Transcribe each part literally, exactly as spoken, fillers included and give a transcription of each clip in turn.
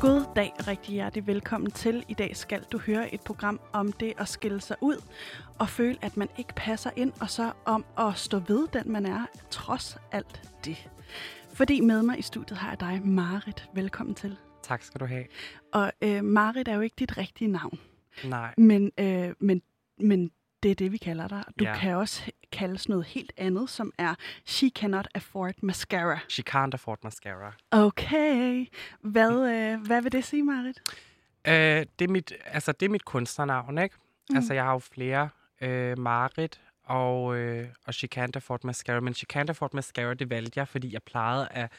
God dag, rigtig hjertelig velkommen til. I dag skal du høre et program om det at skille sig ud og føle, at man ikke passer ind, og så om at stå ved den, man er, trods alt det. Fordi med mig i studiet har jeg dig, Marit. Velkommen til. Tak skal du have. Og øh, Marit er jo ikke dit rigtige navn. Nej. Men, øh, men, men det er det, vi kalder dig. Du yeah. kan også kaldes noget helt andet, som er She Cannot Afford Mascara. She Can't Afford Mascara. Okay. Hvad, øh, hvad vil det sige, Marit? Øh, det, er mit, altså, det er mit kunstnernavn, ikke? Mm. Altså, jeg har jo flere. Øh, Marit og, øh, og She Can't Afford Mascara. Men She Can't Afford Mascara, det valgte jeg, fordi jeg plejede at,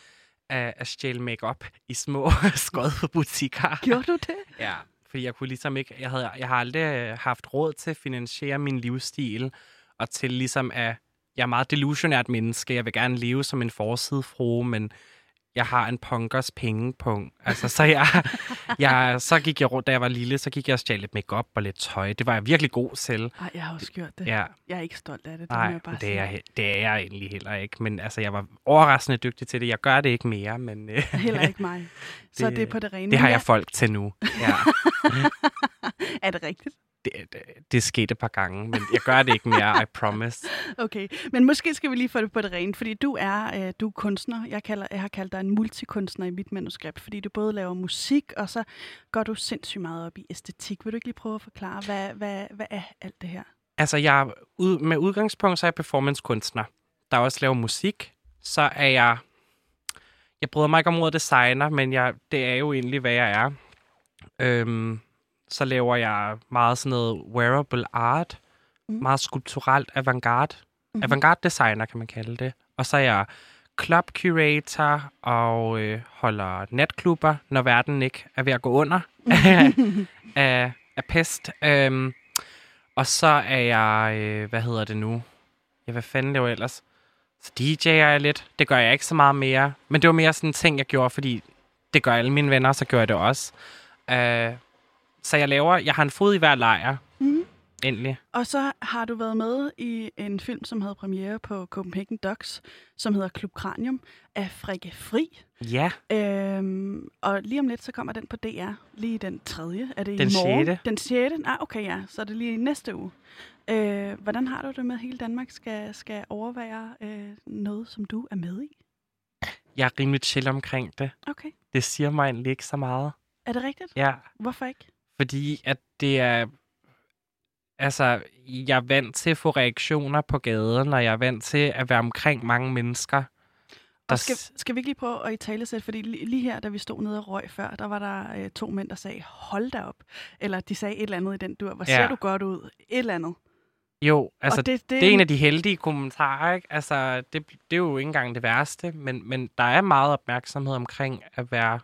at, at stjæle make-up i små skodde butikker. Gjorde du det? Ja. Fordi jeg kunne ligesom ikke, jeg havde, jeg har aldrig haft råd til at finansiere min livsstil, og til ligesom at, jeg er meget delusionært menneske, jeg vil gerne leve som en forsidefrue, men jeg har en punkers pengepung. Altså, så jeg, jeg, så gik jeg rundt, da jeg var lille, så gik jeg og stjal lidt make-up og lidt tøj. Det var jeg virkelig god til. Ej, jeg har også gjort det. Ja. Jeg er ikke stolt af det. Nej, det, bare det, er, det er jeg egentlig heller ikke. Men altså, jeg var overraskende dygtig til det. Jeg gør det ikke mere, men... Heller ikke mig. Så det, det er på det rene. Det har jeg folk til nu. Ja. Er det rigtigt? Det, det, det skete et par gange, men jeg gør det ikke mere, I promise. Okay, men måske skal vi lige få det på det rene, fordi du er, øh, du er kunstner. Jeg, kalder, jeg har kaldt dig en multikunstner i mit manuskript, fordi du både laver musik, og så går du sindssygt meget op i æstetik. Vil du ikke lige prøve at forklare, hvad, hvad, hvad er alt det her? Altså, jeg, ud, med udgangspunkt, så er jeg performancekunstner, der også laver musik. Så er jeg, jeg bryder mig ikke om ordet designer, men jeg, det er jo egentlig, hvad jeg er. Øhm... Så laver jeg meget sådan noget wearable art, mm. meget skulpturelt avantgarde. Mm-hmm. Avantgarde designer, kan man kalde det. Og så er jeg club curator og øh, holder natklubber, når verden ikke er ved at gå under af, af pest. Um, og så er jeg, øh, hvad hedder det nu? Ja, hvad fanden laver jeg ellers? Så D J'er jeg lidt. Det gør jeg ikke så meget mere. Men det var mere sådan en ting, jeg gjorde, fordi det gør alle mine venner, så gør jeg det også. Uh, Så jeg laver, jeg har en fod i hver lejr, mm. endelig. Og så har du været med i en film, som havde premiere på Copenhagen Docs, som hedder Klub Kranium, af Frikke Fri. Ja. Øhm, og lige om lidt, så kommer den på D R, lige den tredje. Er det den i morgen? sjette Den sjette Ah, okay, ja. Så er det lige næste uge. Øh, hvordan har du det med, at hele Danmark skal, skal overvære øh, noget, som du er med i? Jeg er rimelig chill omkring det. Okay. Det siger mig egentlig ikke så meget. Er det rigtigt? Ja. Hvorfor ikke? Fordi at det er, altså, jeg er vant til at få reaktioner på gaden, og jeg er vant til at være omkring mange mennesker. Der... Skal, skal vi ikke lige prøve at italesætte, fordi lige her, da vi stod nede og røg før, der var der øh, to mænd, der sagde, hold da op. Eller de sagde et eller andet i den dur, hvor ja. ser du godt ud, et eller andet. Jo, altså det, det... det er en af de heldige kommentarer, ikke? Altså, det, det er jo ikke engang det værste, men, men der er meget opmærksomhed omkring at være,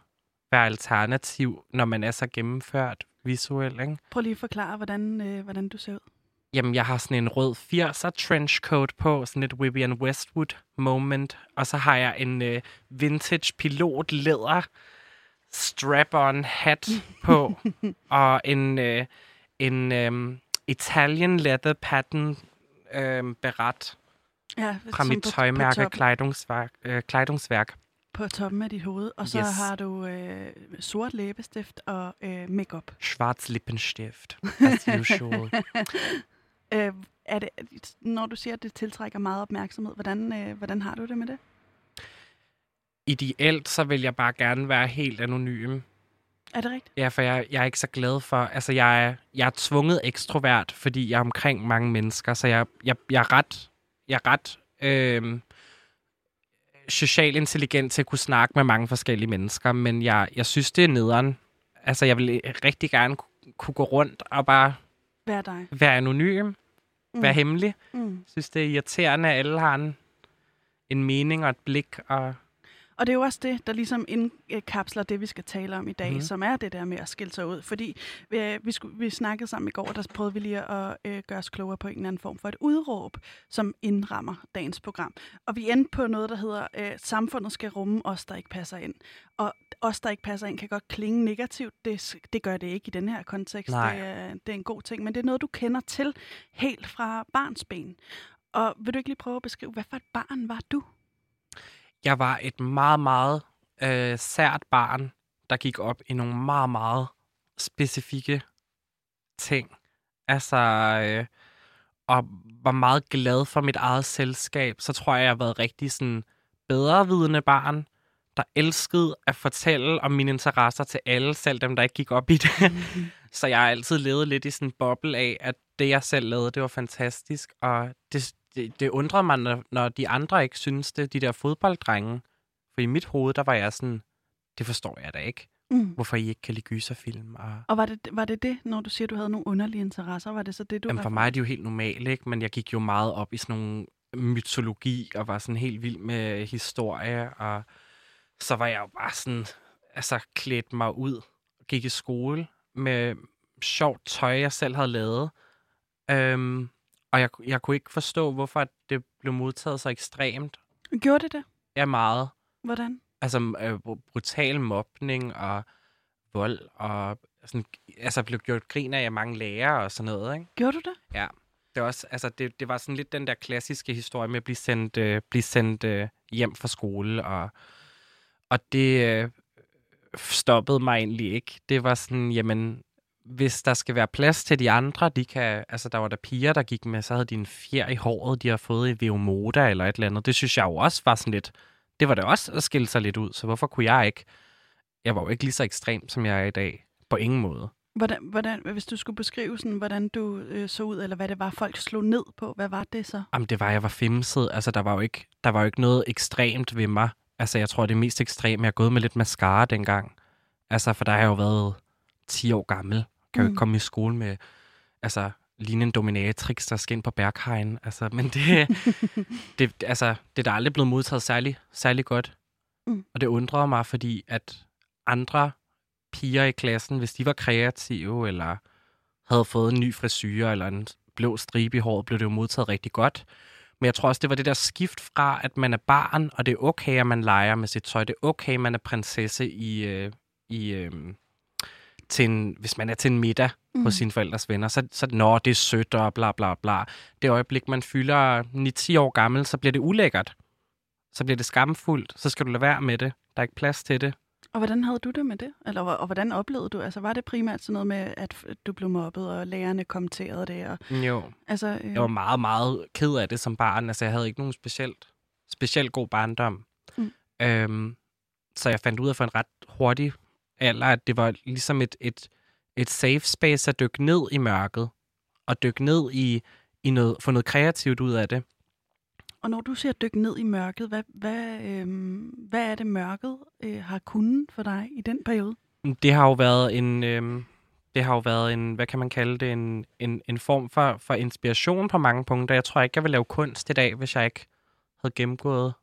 være alternativ, når man er så gennemført. Visuel, ikke? Prøv lige at forklare, hvordan, øh, hvordan du ser ud. Jamen, jeg har sådan en rød firser trenchcoat på, sådan et Vivienne Westwood moment, og så har jeg en øh, vintage pilotleder strap-on hat på, og en, øh, en øh, Italian leather pattern øh, beret ja, fra mit tøjmærke Kleidungsværk, øh, Kleidungsværk. På toppen af dit hoved, og så yes. har du øh, sort læbestift og øh, makeup. Schwarz Lippenstift, as usual. øh, er det, når du siger, at det tiltrækker meget opmærksomhed, hvordan, øh, hvordan har du det med det? Ideelt, så vil jeg bare gerne være helt anonym. Er det rigtigt? Ja, for jeg, jeg er ikke så glad for... Altså, jeg er, jeg er tvunget ekstrovert, fordi jeg er omkring mange mennesker, så jeg, jeg, jeg er ret... Jeg er ret øh, social intelligent til at kunne snakke med mange forskellige mennesker, men jeg, jeg synes, det er nederen. Altså, jeg vil rigtig gerne kunne gå rundt og bare være dig. Være anonym, mm. være hemmelig. Jeg mm. synes, det er irriterende, at alle har en, en mening og et blik. Og, og Og det er jo også det, der ligesom indkapsler det, vi skal tale om i dag, mm. som er det der med at skille sig ud. Fordi øh, vi, sku, vi snakkede sammen i går, og der prøvede vi lige at øh, gøre os klogere på en eller anden form for et udråb, som indrammer dagens program. Og vi endte på noget, der hedder, øh, samfundet skal rumme os, der ikke passer ind. Og os, der ikke passer ind, kan godt klinge negativt. Det, det gør det ikke i den her kontekst. Det er, det er en god ting, men det er noget, du kender til helt fra barnsben. Og vil du ikke lige prøve at beskrive, hvad for et barn var du? Jeg var et meget, meget øh, sært barn, der gik op i nogle meget, meget specifikke ting. Altså, øh, og var meget glad for mit eget selskab. Så tror jeg, jeg har været rigtig sådan bedrevidende barn, der elskede at fortælle om mine interesser til alle, selv dem, der ikke gik op i det. Mm-hmm. Så jeg har altid levet lidt i sådan en boble af, at det, jeg selv lavede, det var fantastisk, og det... Det, det undrer mig, når, når de andre ikke synes det, de der fodbolddrenge. For i mit hoved, der var jeg sådan, det forstår jeg da ikke. Mm. Hvorfor I ikke kan lide gyserfilm. Og, og var, det, var det det, når du siger, du havde nogle underlige interesser? Var det så det, du Jamen, for mig er det jo helt normalt, ikke? Men jeg gik jo meget op i sådan nogle mytologi, og var sådan helt vild med historie. Og så var jeg jo bare sådan, altså klædt mig ud, gik i skole med sjovt tøj, jeg selv havde lavet. Øhm, Og jeg, jeg kunne ikke forstå, hvorfor det blev modtaget så ekstremt. Gjorde det det? Ja, meget. Hvordan? Altså øh, brutal mobning og vold, og sådan, altså blev gjort grin af mange lærere og sådan noget, ikke? Gjorde du det? Ja. Det var, også, altså, det, det var sådan lidt den der klassiske historie med at blive sendt, øh, blive sendt øh, hjem fra skole, og, og det øh, stoppede mig egentlig ikke. Det var sådan, jamen... Hvis der skal være plads til de andre, de kan, altså der var der piger, der gik med, så havde de en fjer i håret, de har fået i Vero Moda eller et eller andet. Det synes jeg jo også var sådan lidt, det var da også at skille sig lidt ud, så hvorfor kunne jeg ikke? Jeg var jo ikke lige så ekstrem, som jeg er i dag, på ingen måde. Hvordan, hvordan, hvis du skulle beskrive sådan, hvordan du øh, så ud, eller hvad det var, folk slog ned på, hvad var det så? Jamen det var, jeg var femset, altså der var jo ikke, der var jo ikke noget ekstremt ved mig. Altså jeg tror, det mest ekstreme, jeg har gået med lidt mascara dengang. Altså for der har jeg jo været ti år gammel. Kan jo ikke komme i skole med, altså, lignende en dominatrix, der skal ind på Berghain. Altså, men det, det, altså, det er aldrig blevet modtaget særlig, særlig godt. Mm. Og det undrede mig, fordi at andre piger i klassen, hvis de var kreative, eller havde fået en ny frisyre, eller en blå stribe i håret, blev det jo modtaget rigtig godt. Men jeg tror også, det var det der skift fra, at man er barn, og det er okay, at man leger med sit tøj. Det er okay, man er prinsesse i... Øh, i øh, Til en, hvis man er til en middag mm. hos sine forældres venner, så, så nå, det er sødt og bla bla bla. Det øjeblik, man fylder ni ti år gammel, så bliver det ulækkert. Så bliver det skamfuldt. Så skal du lade være med det. Der er ikke plads til det. Og hvordan havde du det med det? Eller, og hvordan oplevede du? Altså, var det primært sådan noget med, at du blev mobbet, og lærerne kommenterede det? Og, jo. Altså, øh... Jeg var meget, meget ked af det som barn. Altså, jeg havde ikke nogen specielt, specielt god barndom. Mm. Øhm, så jeg fandt ud af for en ret hurtig eller at det var ligesom et, et, et safe space at dykke ned i mørket, og dykke ned i, i noget, få noget kreativt ud af det. Og når du siger dykke ned i mørket, hvad, hvad, øh, hvad er det mørket øh, har kunnet for dig i den periode? Det har jo været en, øh, det har jo været en, hvad kan man kalde det, en, en, en form for, for inspiration på mange punkter. Jeg tror ikke, jeg ville lave kunst i dag, hvis jeg ikke havde gennemgået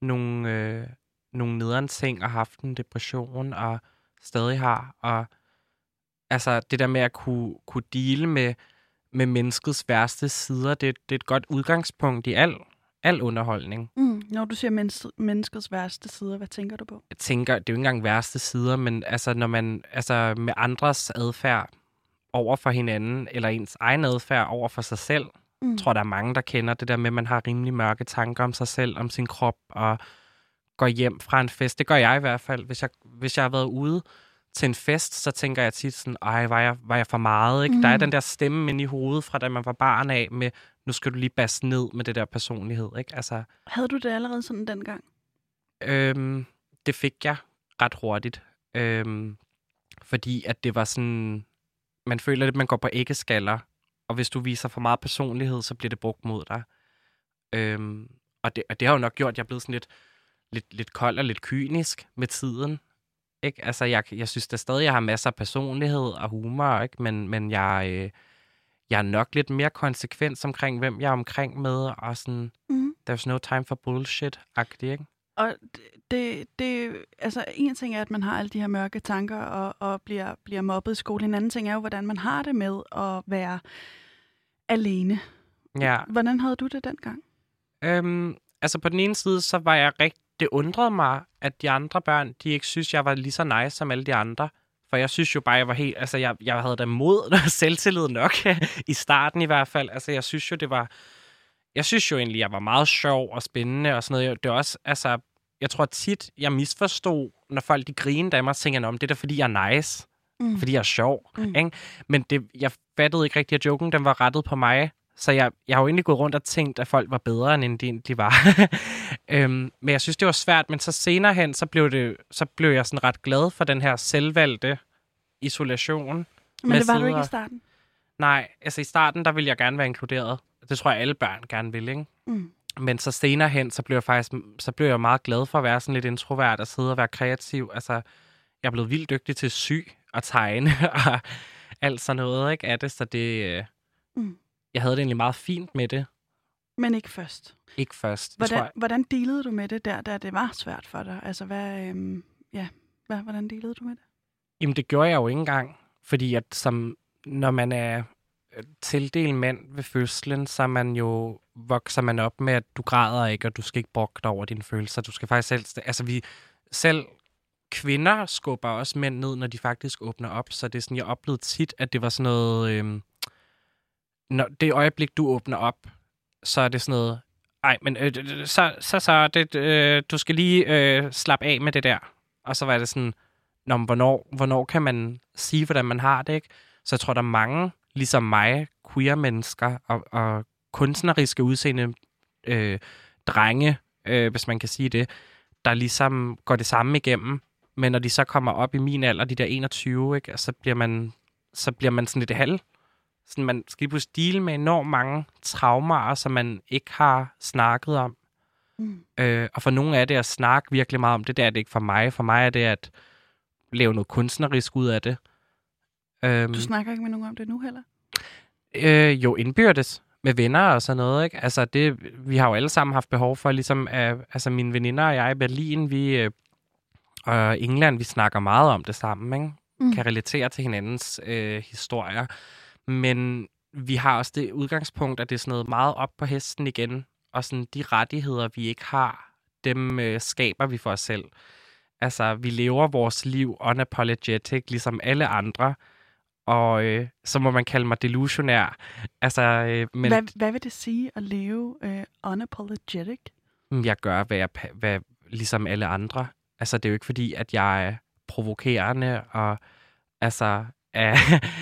nogle, øh, nogle nederen ting og haft en depression og stadig har, og altså det der med at kunne, kunne deale med, med menneskets værste sider, det, det er et godt udgangspunkt i al, al underholdning. Mm. Når du siger mennes, menneskets værste sider, hvad tænker du på? Jeg tænker, det er jo ikke engang værste sider, men altså når man altså med andres adfærd over for hinanden, eller ens egen adfærd over for sig selv, mm. tror der er mange, der kender det der med, at man har rimelig mørke tanker om sig selv, om sin krop, og går hjem fra en fest. Det gør jeg i hvert fald. Hvis jeg, hvis jeg har været ude til en fest, så tænker jeg tit sådan, ej, var jeg, var jeg for meget, ikke? Mm. Der er den der stemme inde i hovedet, fra da man var barn af, med, nu skal du lige basse ned med det der personlighed, ikke? Altså, havde du det allerede sådan dengang? Øhm, det fik jeg ret hurtigt. Øhm, fordi at det var sådan, man føler, at man går på æggeskaller, og hvis du viser for meget personlighed, så bliver det brugt mod dig. Øhm, og, det, og det har jo nok gjort, at jeg er blevet sådan lidt Lidt, lidt kold og lidt kynisk med tiden. Ikke? Altså, jeg, jeg synes da stadig, jeg har masser af personlighed og humor, ikke? Men, men jeg, øh, jeg er nok lidt mere konsekvent omkring, hvem jeg er omkring med, og sådan, mm. there's no time for bullshit-agtig, ikke? Og det, det, altså en ting er, at man har alle de her mørke tanker og, og bliver, bliver mobbet i skole. En anden ting er jo, hvordan man har det med at være alene. Ja. Hvordan havde du det dengang? Øhm, altså på den ene side, så var jeg rigtig... Det undrede mig, at de andre børn, de ikke synes, jeg var lige så nice som alle de andre. For jeg synes jo bare, jeg var helt... Altså jeg, jeg havde da mod og selvtillid nok, i starten i hvert fald. Altså jeg synes jo, det var... Jeg synes jo egentlig, jeg var meget sjov og spændende og sådan noget. Det var også, altså, jeg tror tit, jeg misforstod, når folk de grinede af mig, og tænkte, om det er da, fordi jeg er nice, mm. fordi jeg er sjov. Mm. Ikke? Men det, jeg fattede ikke rigtigt, at joken den var rettet på mig. Så jeg, jeg har jo egentlig gået rundt og tænkt, at folk var bedre, end de, de var. øhm, men jeg synes, det var svært. Men så senere hen, så blev, det, så blev jeg sådan ret glad for den her selvvalgte isolation. Men det var du ikke i starten? Nej, altså i starten, der ville jeg gerne være inkluderet. Det tror jeg, alle børn gerne vil, ikke? Mm. Men så senere hen, så blev jeg faktisk så blev jeg meget glad for at være sådan lidt introvert og sidde og være kreativ. Altså, jeg er blevet vildt dygtig til sy og tegne og alt sådan noget, ikke? Af det, så det... Mm. Jeg havde det egentlig meget fint med det. Men ikke først? Ikke først. Hvordan, jeg... hvordan dealede du med det der, da det var svært for dig? Altså, hvad, øhm, ja, hvad, hvordan dealede du med det? Jamen, det gjorde jeg jo ikke engang. Fordi at som, når man er... tildel mand ved fødslen, så man jo vokser man op med, at du græder ikke, og du skal ikke brokke dig over dine følelser. Du skal faktisk selv... Altså, vi selv kvinder skubber også mænd ned, når de faktisk åbner op. Så det er sådan, jeg oplevede tit, at det var sådan noget... Øhm, når det øjeblik, du åbner op, så er det sådan noget... Ej, men øh, så, så, så det, øh, du skal lige øh, slappe af med det der. Og så var det sådan... Nå, men hvornår, hvornår kan man sige, hvordan man har det, ikke? Så jeg tror, der er mange... ligesom mig, queer-mennesker og, og kunstneriske udseende øh, drenge, øh, hvis man kan sige det, der ligesom går det samme igennem. Men når de så kommer op i min alder, de der enogtyve, ikke, så, bliver man, så bliver man sådan lidt halv. Sådan, man skal lige pludselig deale med enormt mange traumer, som man ikke har snakket om. Mm. Øh, og for nogle af det at snakke virkelig meget om det, der er det ikke for mig. For mig er det at lave noget kunstnerisk ud af det. Du snakker ikke med nogen om det nu heller? Øh, jo, indbyrdes med venner og sådan noget, ikke? Altså, det, vi har jo alle sammen haft behov for, ligesom, at, altså, mine veninder og jeg i Berlin, vi øh, og England, vi snakker meget om det sammen, ikke? Mm. Kan relatere til hinandens øh, historier. Men vi har også det udgangspunkt, at det er sådan noget meget op på hesten igen, og sådan de rettigheder, vi ikke har, dem øh, skaber vi for os selv. Altså, vi lever vores liv unapologetic, ligesom alle andre, og øh, så må man kalde mig delusionær. Altså, øh, men... hvad, hvad vil det sige at leve øh, unapologetic? Jeg gør, hvad jeg, hvad, ligesom alle andre. Altså, det er jo ikke fordi, at jeg er provokerende, og altså, øh,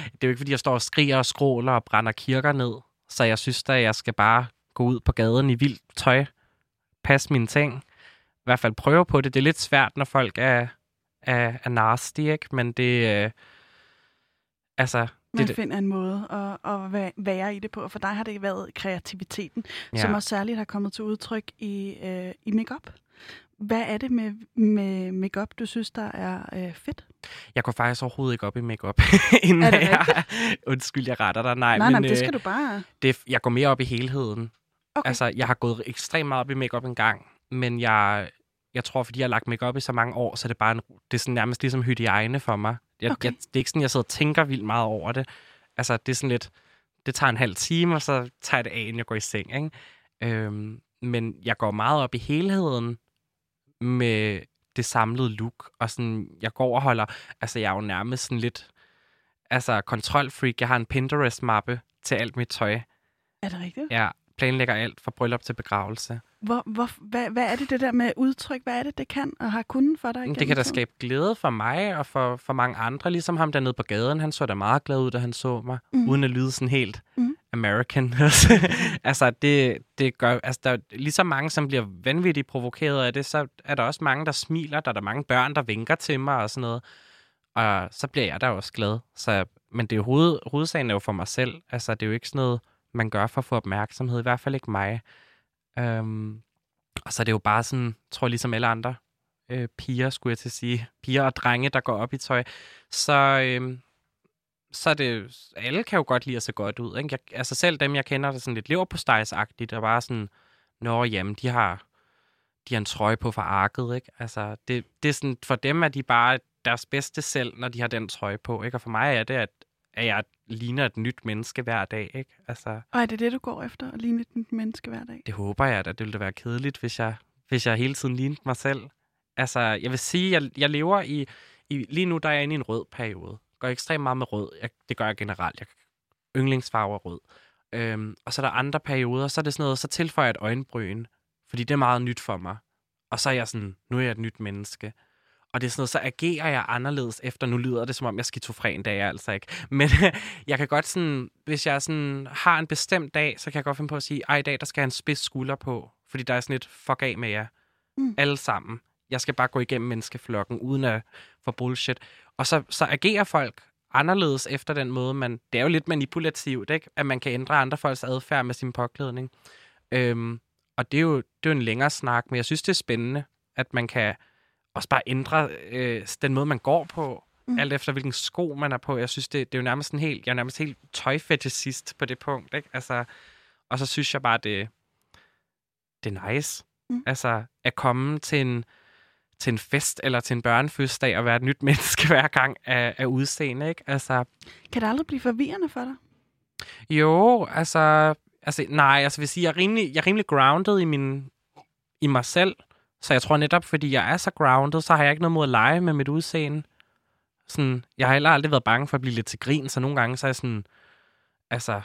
det er jo ikke fordi, jeg står og skriger og skråler og brænder kirker ned. Så jeg synes da, at jeg skal bare gå ud på gaden i vildt tøj, passe mine ting, i hvert fald prøve på det. Det er lidt svært, når folk er, er, er nasty, ikke? Men det... Øh, Altså, man det, finder en måde at, at være i det på, og for dig har det været kreativiteten, ja. Som også særligt har kommet til udtryk i, øh, i make-up. Hvad er det med, med make-up, du synes, der er øh, fedt? Jeg går faktisk overhovedet ikke op i make-up. Inden er det jeg, undskyld, jeg retter dig. Nej, nej, men, nej, det skal du bare... Det, jeg går mere op i helheden. Okay. Altså, jeg har gået ekstremt meget op i make-up en gang, men jeg, jeg tror, fordi jeg har lagt make-up i så mange år, så er det bare en, det er sådan nærmest ligesom hygiejne for mig. Jeg, okay. jeg, det er ikke sådan, jeg sidder og tænker vildt meget over det. Altså, det er sådan lidt... Det tager en halv time, og så tager det af, inden jeg går i seng, ikke? Øhm, men jeg går meget op i helheden med det samlede look. Og sådan, jeg går og holder... Altså, jeg er jo nærmest sådan lidt... Altså, kontrolfreak. Jeg har en Pinterest-mappe til alt mit tøj. Er det rigtigt? Jeg planlægger alt fra bryllup til begravelse. Hvor, hvor, hvad, hvad er det det der med udtryk? Hvad er det, det kan og har kunnet for dig? Igennem? Det kan da skabe glæde for mig og for, for mange andre. Ligesom ham dernede på gaden, han så da meget glad ud, da han så mig. Mm. Uden at lyde sådan helt mm. American. altså, det, det gør... Altså, der er lige så mange, som bliver vanvittigt provokeret af det, så er der også mange, der smiler. Der er der mange børn, der vinker til mig og sådan noget. Og så bliver jeg da også glad. Så, men det er jo hoved, hovedsagen er jo for mig selv. Altså, det er jo ikke sådan noget, man gør for at få opmærksomhed. I hvert fald ikke mig. Um, og så er det jo bare sådan, tror jeg ligesom alle andre øh, piger, skulle jeg til at sige, piger og drenge, der går op i tøj, så, øh, så er det, alle kan jo godt lide at se godt ud, ikke? Jeg, altså selv dem, jeg kender, der sådan lidt leverpostejsagtigt, der bare sådan, nå, jamen, de har, de har en trøje på for arket, ikke? Altså, det, det er sådan, for dem er de bare deres bedste selv, når de har den trøje på, ikke? Og for mig er det, at, at jeg ligner et nyt menneske hver dag, ikke? Altså, og er det det, du går efter, at ligne et nyt menneske hver dag? Det håber jeg da. Det ville da være kedeligt, hvis jeg, hvis jeg hele tiden lignede mig selv. Altså, jeg vil sige, at jeg, jeg lever i, i... Lige nu, der er jeg inde i en rød periode. Jeg går ekstremt meget med rød. Jeg, det gør jeg generelt. Jeg yndlingsfarver rød. Øhm, og så er der andre perioder, så er det sådan noget, så tilføjer jeg et øjenbryn, fordi det er meget nyt for mig. Og så er jeg sådan, nu er jeg et nyt menneske. Og det er sådan noget, så agerer jeg anderledes efter, nu lyder det som om, jeg er skizofren, det er jeg altså ikke. Men jeg kan godt sådan, hvis jeg sådan har en bestemt dag, så kan jeg godt finde på at sige, ej, i dag, der skal jeg en spids skulder på, fordi der er sådan et fuck af med jer. Mm. Alle sammen. Jeg skal bare gå igennem menneskeflokken, uden at få bullshit. Og så, så agerer folk anderledes efter den måde, man, det er jo lidt manipulativt, ikke? At man kan ændre andre folks adfærd med sin påklædning. Øhm, og det er, jo, det er jo en længere snak, men jeg synes, det er spændende, at man kan også bare ændre øh, den måde, man går på, mm. alt efter hvilken sko man er på. Jeg synes, det, det er jo nærmest en helt, jeg er nærmest helt tøjfetishist på det punkt, ikke? Altså, og så synes jeg bare, det, det er nice. Mm. Altså, at komme til en til en fest eller til en børnefødselsdag og være et nyt menneske hver gang af, af udseende, ikke? Altså, kan det aldrig blive forvirrende for dig? Jo, altså, altså nej, altså vil sige, jeg er rimelig, jeg er rimelig grounded i min i mig selv, så jeg tror netop, fordi jeg er så grounded, så har jeg ikke noget mod at lege med mit udseende. Sådan, jeg har heller aldrig været bange for at blive lidt til grin, så nogle gange så er jeg sådan, altså,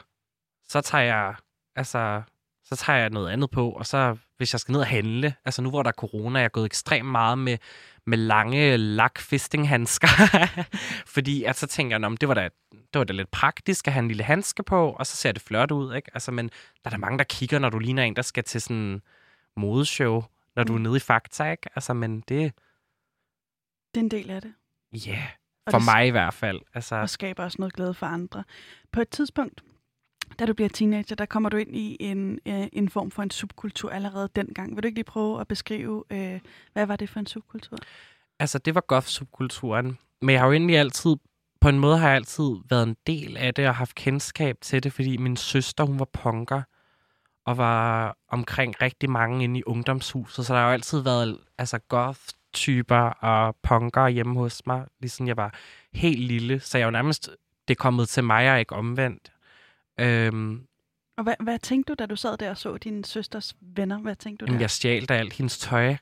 så tager jeg, altså, så tager jeg noget andet på, og så hvis jeg skal ned og handle, altså nu hvor der er corona, jeg er gået ekstremt meget med, med lange lakfistinghandsker, fordi at så tænker jeg, det var, da, det var da lidt praktisk at have en lille handske på, og så ser det flot ud, ikke? Altså, men der er der mange, der kigger, når du ligner en, der skal til sådan en modeshow, når du er nede i Fakta, ikke? Altså, men det... Det er en del af det. Ja, yeah, for mig i hvert fald. Altså... Og skaber også noget glæde for andre. På et tidspunkt... Da du bliver teenager, der kommer du ind i en, øh, en form for en subkultur allerede dengang. Vil du ikke lige prøve at beskrive, øh, hvad var det for en subkultur? Altså, det var goth-subkulturen. Men jeg har jo egentlig altid, på en måde har jeg altid været en del af det og haft kendskab til det, fordi min søster, hun var punker og var omkring rigtig mange inde i ungdomshuset. Så der har jo altid været altså, goth-typer og punker hjemme hos mig, ligesom jeg var helt lille. Så jeg jo nærmest, det er kommet til mig og ikke omvendt. Øhm, og hvad, hvad tænkte du, da du sad der og så dine søsters venner? Hvad tænkte du der? Jeg stjal da alt hendes tøj.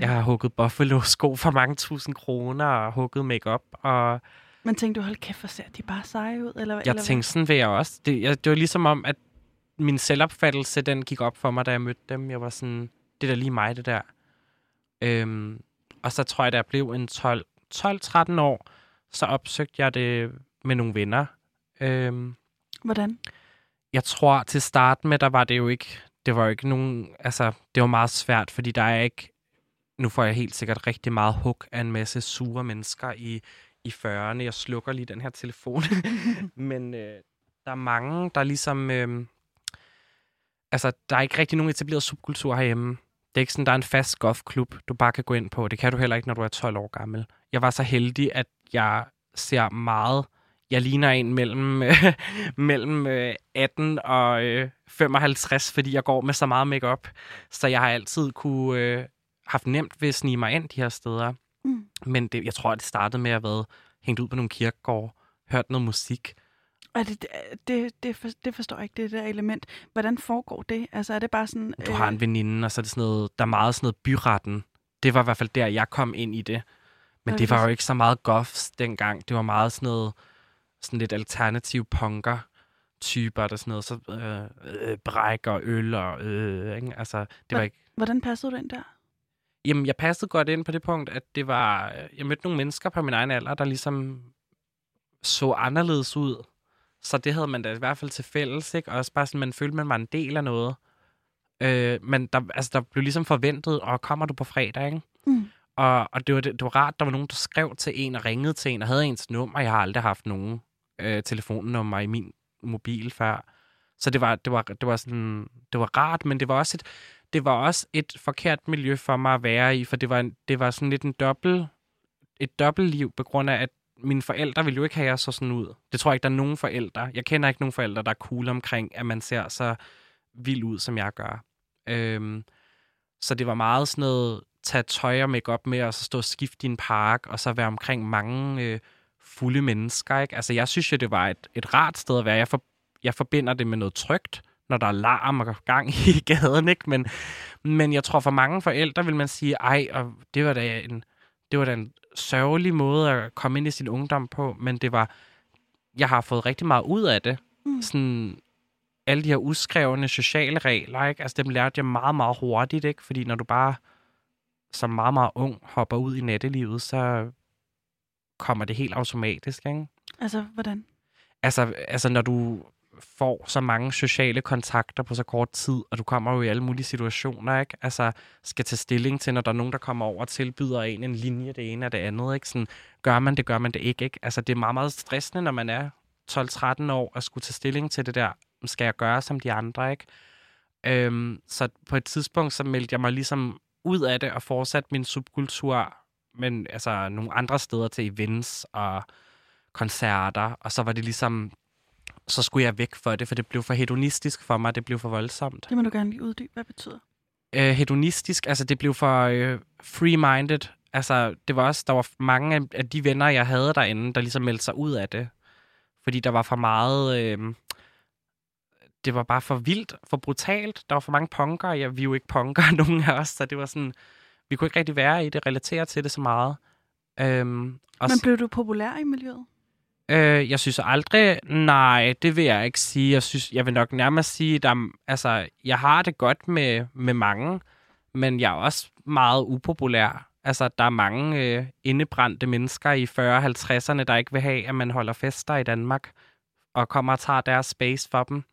Jeg har hugget buffalo-sko for mange tusind kroner og hugget make-up. Og... Men tænkte du, hold kæft, hvor ser de bare seje ud? Eller, jeg eller tænkte, hvad? Sådan ved jeg også. Det, jeg, det var ligesom om, at min selvopfattelse, den gik op for mig, da jeg mødte dem. Jeg var sådan, det er da lige mig, det der. Øhm, og så tror jeg, da jeg blev en tolv tretten år, så opsøgte jeg det med nogle venner. Øhm, Hvordan? Jeg tror, til start med, der var det jo ikke, det var jo ikke nogen, altså, det var meget svært, fordi der er ikke, nu får jeg helt sikkert rigtig meget hug af en masse sure mennesker i, i fyrrerne. Jeg slukker lige den her telefon. Men øh, der er mange, der ligesom, øh, altså, der er ikke rigtig nogen etableret subkultur herhjemme. Det er ikke sådan, der er en fast golfklub, du bare kan gå ind på. Det kan du heller ikke, når du er tolv år gammel. Jeg var så heldig, at jeg ser meget... Jeg ligner en mellem, øh, mellem øh, atten og øh, femoghalvtreds, fordi jeg går med så meget makeup, så jeg har altid kunne øh, haft nemt ved at snige mig ind de her steder. Mm. Men det, jeg tror, at det startede med at være hængt ud på nogle kirkegård, hørt noget musik. Og det, det, det, for, det forstår jeg ikke, det der element. Hvordan foregår det? Altså, er det bare sådan... Øh... Du har en veninde, og så er det sådan noget, der er meget sådan noget byretten. Det var i hvert fald der, jeg kom ind i det. Men okay. Det var jo ikke så meget goths dengang. Det var meget sådan noget... sådan lidt alternative punker-typer, der sådan noget, så øh, øh, bræk og øl og øh, ikke? Altså, det Hva- var ikke... Hvordan passede du ind der? Jamen, jeg passede godt ind på det punkt, at det var... Jeg mødte nogle mennesker på min egen alder, der ligesom så anderledes ud. Så det havde man da i hvert fald til fælles, ikke? Også bare sådan, man følte, man var en del af noget. Øh, men der, altså, der blev ligesom forventet, og kommer du på fredag, ikke? Mm. Og, og det, var, det var rart, der var nogen, der skrev til en og ringede til en og havde ens nummer. Jeg har aldrig haft nogen øh, telefonnummer i min mobil før. Så det var, det var, det var, sådan, det var rart, men det var, også et, det var også et forkert miljø for mig at være i, for det var, det var sådan lidt en dobbelt, et dobbeltliv, på grund af, at mine forældre ville jo ikke have, at jeg så sådan ud. Det tror jeg ikke, der er nogen forældre. Jeg kender ikke nogen forældre, der er cool omkring, at man ser så vild ud, som jeg gør. Øhm, Så det var meget sådan noget, tage tøj og make-up med, og så stå og skifte i en park, og så være omkring mange øh, fulde mennesker, ikke? Altså, jeg synes jo, det var et, et rart sted at være. Jeg, for, jeg forbinder det med noget trygt, når der er larm og gang i gaden, ikke? Men, men jeg tror, for mange forældre vil man sige, ej, og det var da en, det var da en sørgelig måde at komme ind i sin ungdom på, men det var, jeg har fået rigtig meget ud af det. Mm. Sådan alle de her uskrevne sociale regler, ikke? Altså, dem lærte jeg meget, meget hurtigt, ikke? Fordi når du bare som meget, meget ung hopper ud i nattelivet, så kommer det helt automatisk, ikke? Altså, hvordan? Altså, altså, når du får så mange sociale kontakter på så kort tid, og du kommer jo i alle mulige situationer, ikke? Altså, skal tage stilling til, når der er nogen, der kommer over og tilbyder en en linje, det ene og det andet, ikke? Sådan, gør man det, gør man det ikke, ikke? Altså, det er meget, meget stressende, når man er tolv tretten år og skulle tage stilling til det der, skal jeg gøre som de andre, ikke? Øhm, så på et tidspunkt, så meldte jeg mig ligesom ud af det og fortsat min subkultur, men altså nogle andre steder til events og koncerter, og så var det ligesom, så skulle jeg væk for det, for det blev for hedonistisk for mig, det blev for voldsomt. Det må du gerne lige uddybe, hvad det betyder? Øh, hedonistisk, altså det blev for øh, free-minded, altså det var også, der var mange af de venner, jeg havde derinde, der ligesom meldte sig ud af det, fordi der var for meget, øh, det var bare for vildt, for brutalt, der var for mange punkere, ja, vi er jo ikke punkere, nogen af os, så det var sådan, vi kunne ikke rigtig være i det, relatere til det så meget. Øhm, også, Men blev du populær i miljøet? Øh, jeg synes aldrig, nej, det vil jeg ikke sige. Jeg synes, jeg vil nok nærmest sige, der, altså, jeg har det godt med, med mange, men jeg er også meget upopulær. Altså, der er mange øh, indebrændte mennesker i fyrre halvtredserne, der ikke vil have, at man holder fester i Danmark, og kommer og tager deres space for dem.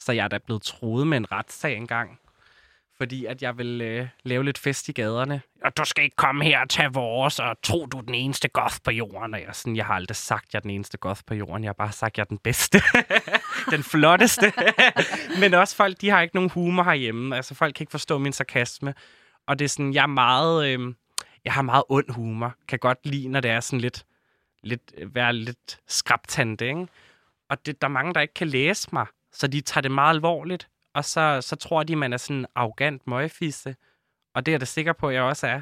Så jeg er da blevet truet med en retssag engang. Fordi at jeg vil øh, lave lidt fest i gaderne. Og du skal ikke komme her og tage vores, og tro du er den eneste goth på jorden. Og jeg, sådan, jeg har aldrig sagt, at jeg er den eneste goth på jorden. Jeg har bare sagt, at jeg er den bedste. Den flotteste. Men også folk, de har ikke nogen humor herhjemme. Altså folk kan ikke forstå min sarkasme. Og det er sådan, jeg er meget, øh, jeg har meget ond humor. Kan godt lide, når det er sådan lidt, lidt være lidt skrabtante, ikke? Og det, der er mange, der ikke kan læse mig. Så de tager det meget alvorligt. Og så, så tror de, man er sådan en arrogant møgfisse. Og det er jeg da sikker på, at jeg også er.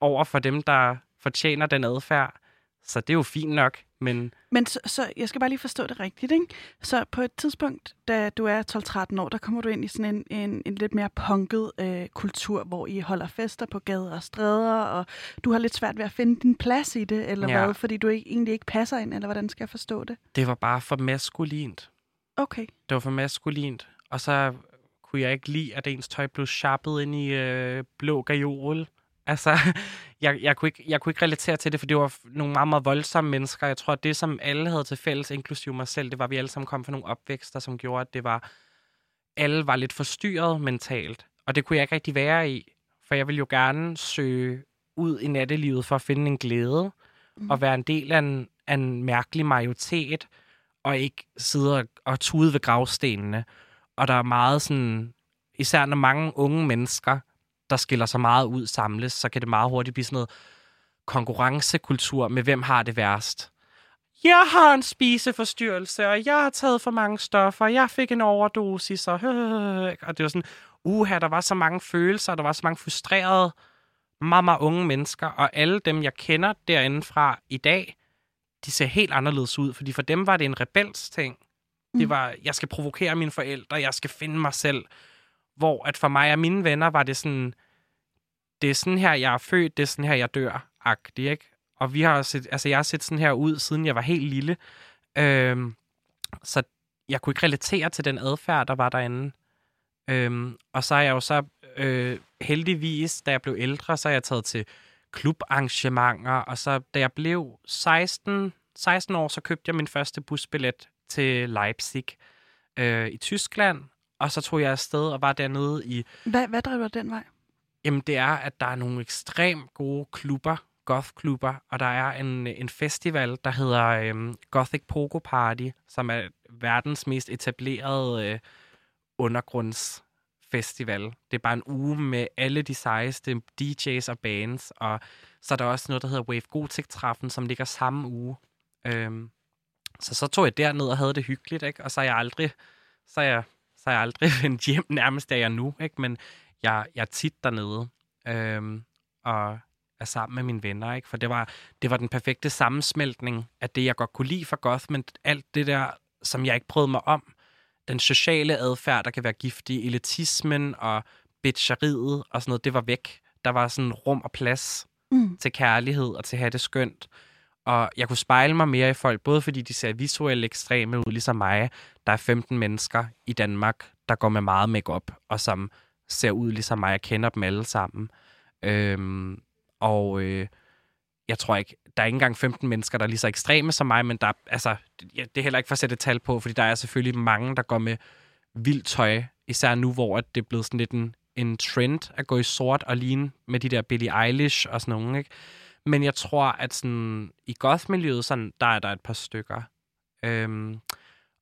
Over for dem, der fortjener den adfærd. Så det er jo fint nok, men... Men så, så jeg skal bare lige forstå det rigtigt, ikke? Så på et tidspunkt, da du er tolv tretten år, der kommer du ind i sådan en, en, en lidt mere punket øh, kultur, hvor I holder fester på gader og stræder, og du har lidt svært ved at finde din plads i det, eller ja. Hvad? Fordi du ikke, egentlig ikke passer ind, eller hvordan skal jeg forstå det? Det var bare for maskulint. Okay. Det var for maskulint. Og så kunne jeg ikke lide, at ens tøj blev sharpet ind i øh, blå gajol. Altså, jeg, jeg, kunne ikke, jeg kunne ikke relatere til det, for det var nogle meget, meget voldsomme mennesker. Jeg tror, at det, som alle havde til fælles, inklusive mig selv, det var, at vi alle sammen kom fra nogle opvækster, som gjorde, at det var, alle var lidt forstyrret mentalt. Og det kunne jeg ikke rigtig være i, for jeg ville jo gerne søge ud i nattelivet for at finde en glæde, mm. og være en del af en, af en mærkelig majoritet, og ikke sidde og, og tude ved gravstenene. Og der er meget sådan, især når mange unge mennesker, der skiller sig meget ud, samles, så kan det meget hurtigt blive sådan noget konkurrencekultur med, hvem har det værst. Jeg har en spiseforstyrrelse, og jeg har taget for mange stoffer, og jeg fik en overdosis, og, og det var sådan, uha, der var så mange følelser, der var så mange frustrerede, meget, meget unge mennesker, og alle dem, jeg kender derinde fra i dag, de ser helt anderledes ud, fordi for dem var det en rebels ting. Det var, jeg skal provokere mine forældre, jeg skal finde mig selv. Hvor at for mig og mine venner var det sådan, det er sådan her, jeg er født, det er sådan her, jeg dør-agtigt, ikke? Og vi har set, altså jeg har set sådan her ud, siden jeg var helt lille. Øhm, så jeg kunne ikke relatere til den adfærd, der var derinde. Øhm, og så er jeg jo så øh, heldigvis, da jeg blev ældre, så er jeg taget til klubarrangementer. Og så da jeg blev seksten, seksten år, så købte jeg min første busbillet til Leipzig øh, i Tyskland, og så tog jeg afsted og var dernede i... Hvad, hvad driver den vej? Jamen, det er, at der er nogle ekstremt gode klubber, goth-klubber, og der er en, en festival, der hedder øh, Gothic Pogo Party, som er verdens mest etablerede øh, undergrundsfestival. Det er bare en uge med alle de sejeste D J's og bands, og så er der også noget, der hedder Wave Gothic-træffen, som ligger samme uge. Øh, Så så tog jeg derned og havde det hyggeligt, ikke? Og så er jeg aldrig, så er jeg, så er jeg aldrig vendt hjem nærmest, der jeg nu, ikke? Men jeg, jeg er tit dernede øhm, og er sammen med mine venner, ikke? For det var, det var den perfekte sammensmeltning af det, jeg godt kunne lide for goth, men alt det der, som jeg ikke prøvede mig om. Den sociale adfærd, der kan være giftig, elitismen og bitcheriet og sådan noget, det var væk. Der var sådan rum og plads mm. til kærlighed og til at have det skønt. Og jeg kunne spejle mig mere i folk, både fordi de ser visuelt ekstreme ud, ligesom mig. Der er femten mennesker i Danmark, der går med meget makeup og som ser ud ligesom mig. Jeg kender dem alle sammen. Øhm, og øh, jeg tror ikke, der er ikke engang femten mennesker, der er lige så ekstreme som mig, men der, altså, det er heller ikke for at sætte et tal på, fordi der er selvfølgelig mange, der går med vildt tøj, især nu, hvor det er blevet sådan lidt en, en trend at gå i sort og ligne med de der Billie Eilish og sådan nogle, ikke? Men jeg tror, at sådan, i goth-miljøet, sådan, der er der et par stykker. Øhm,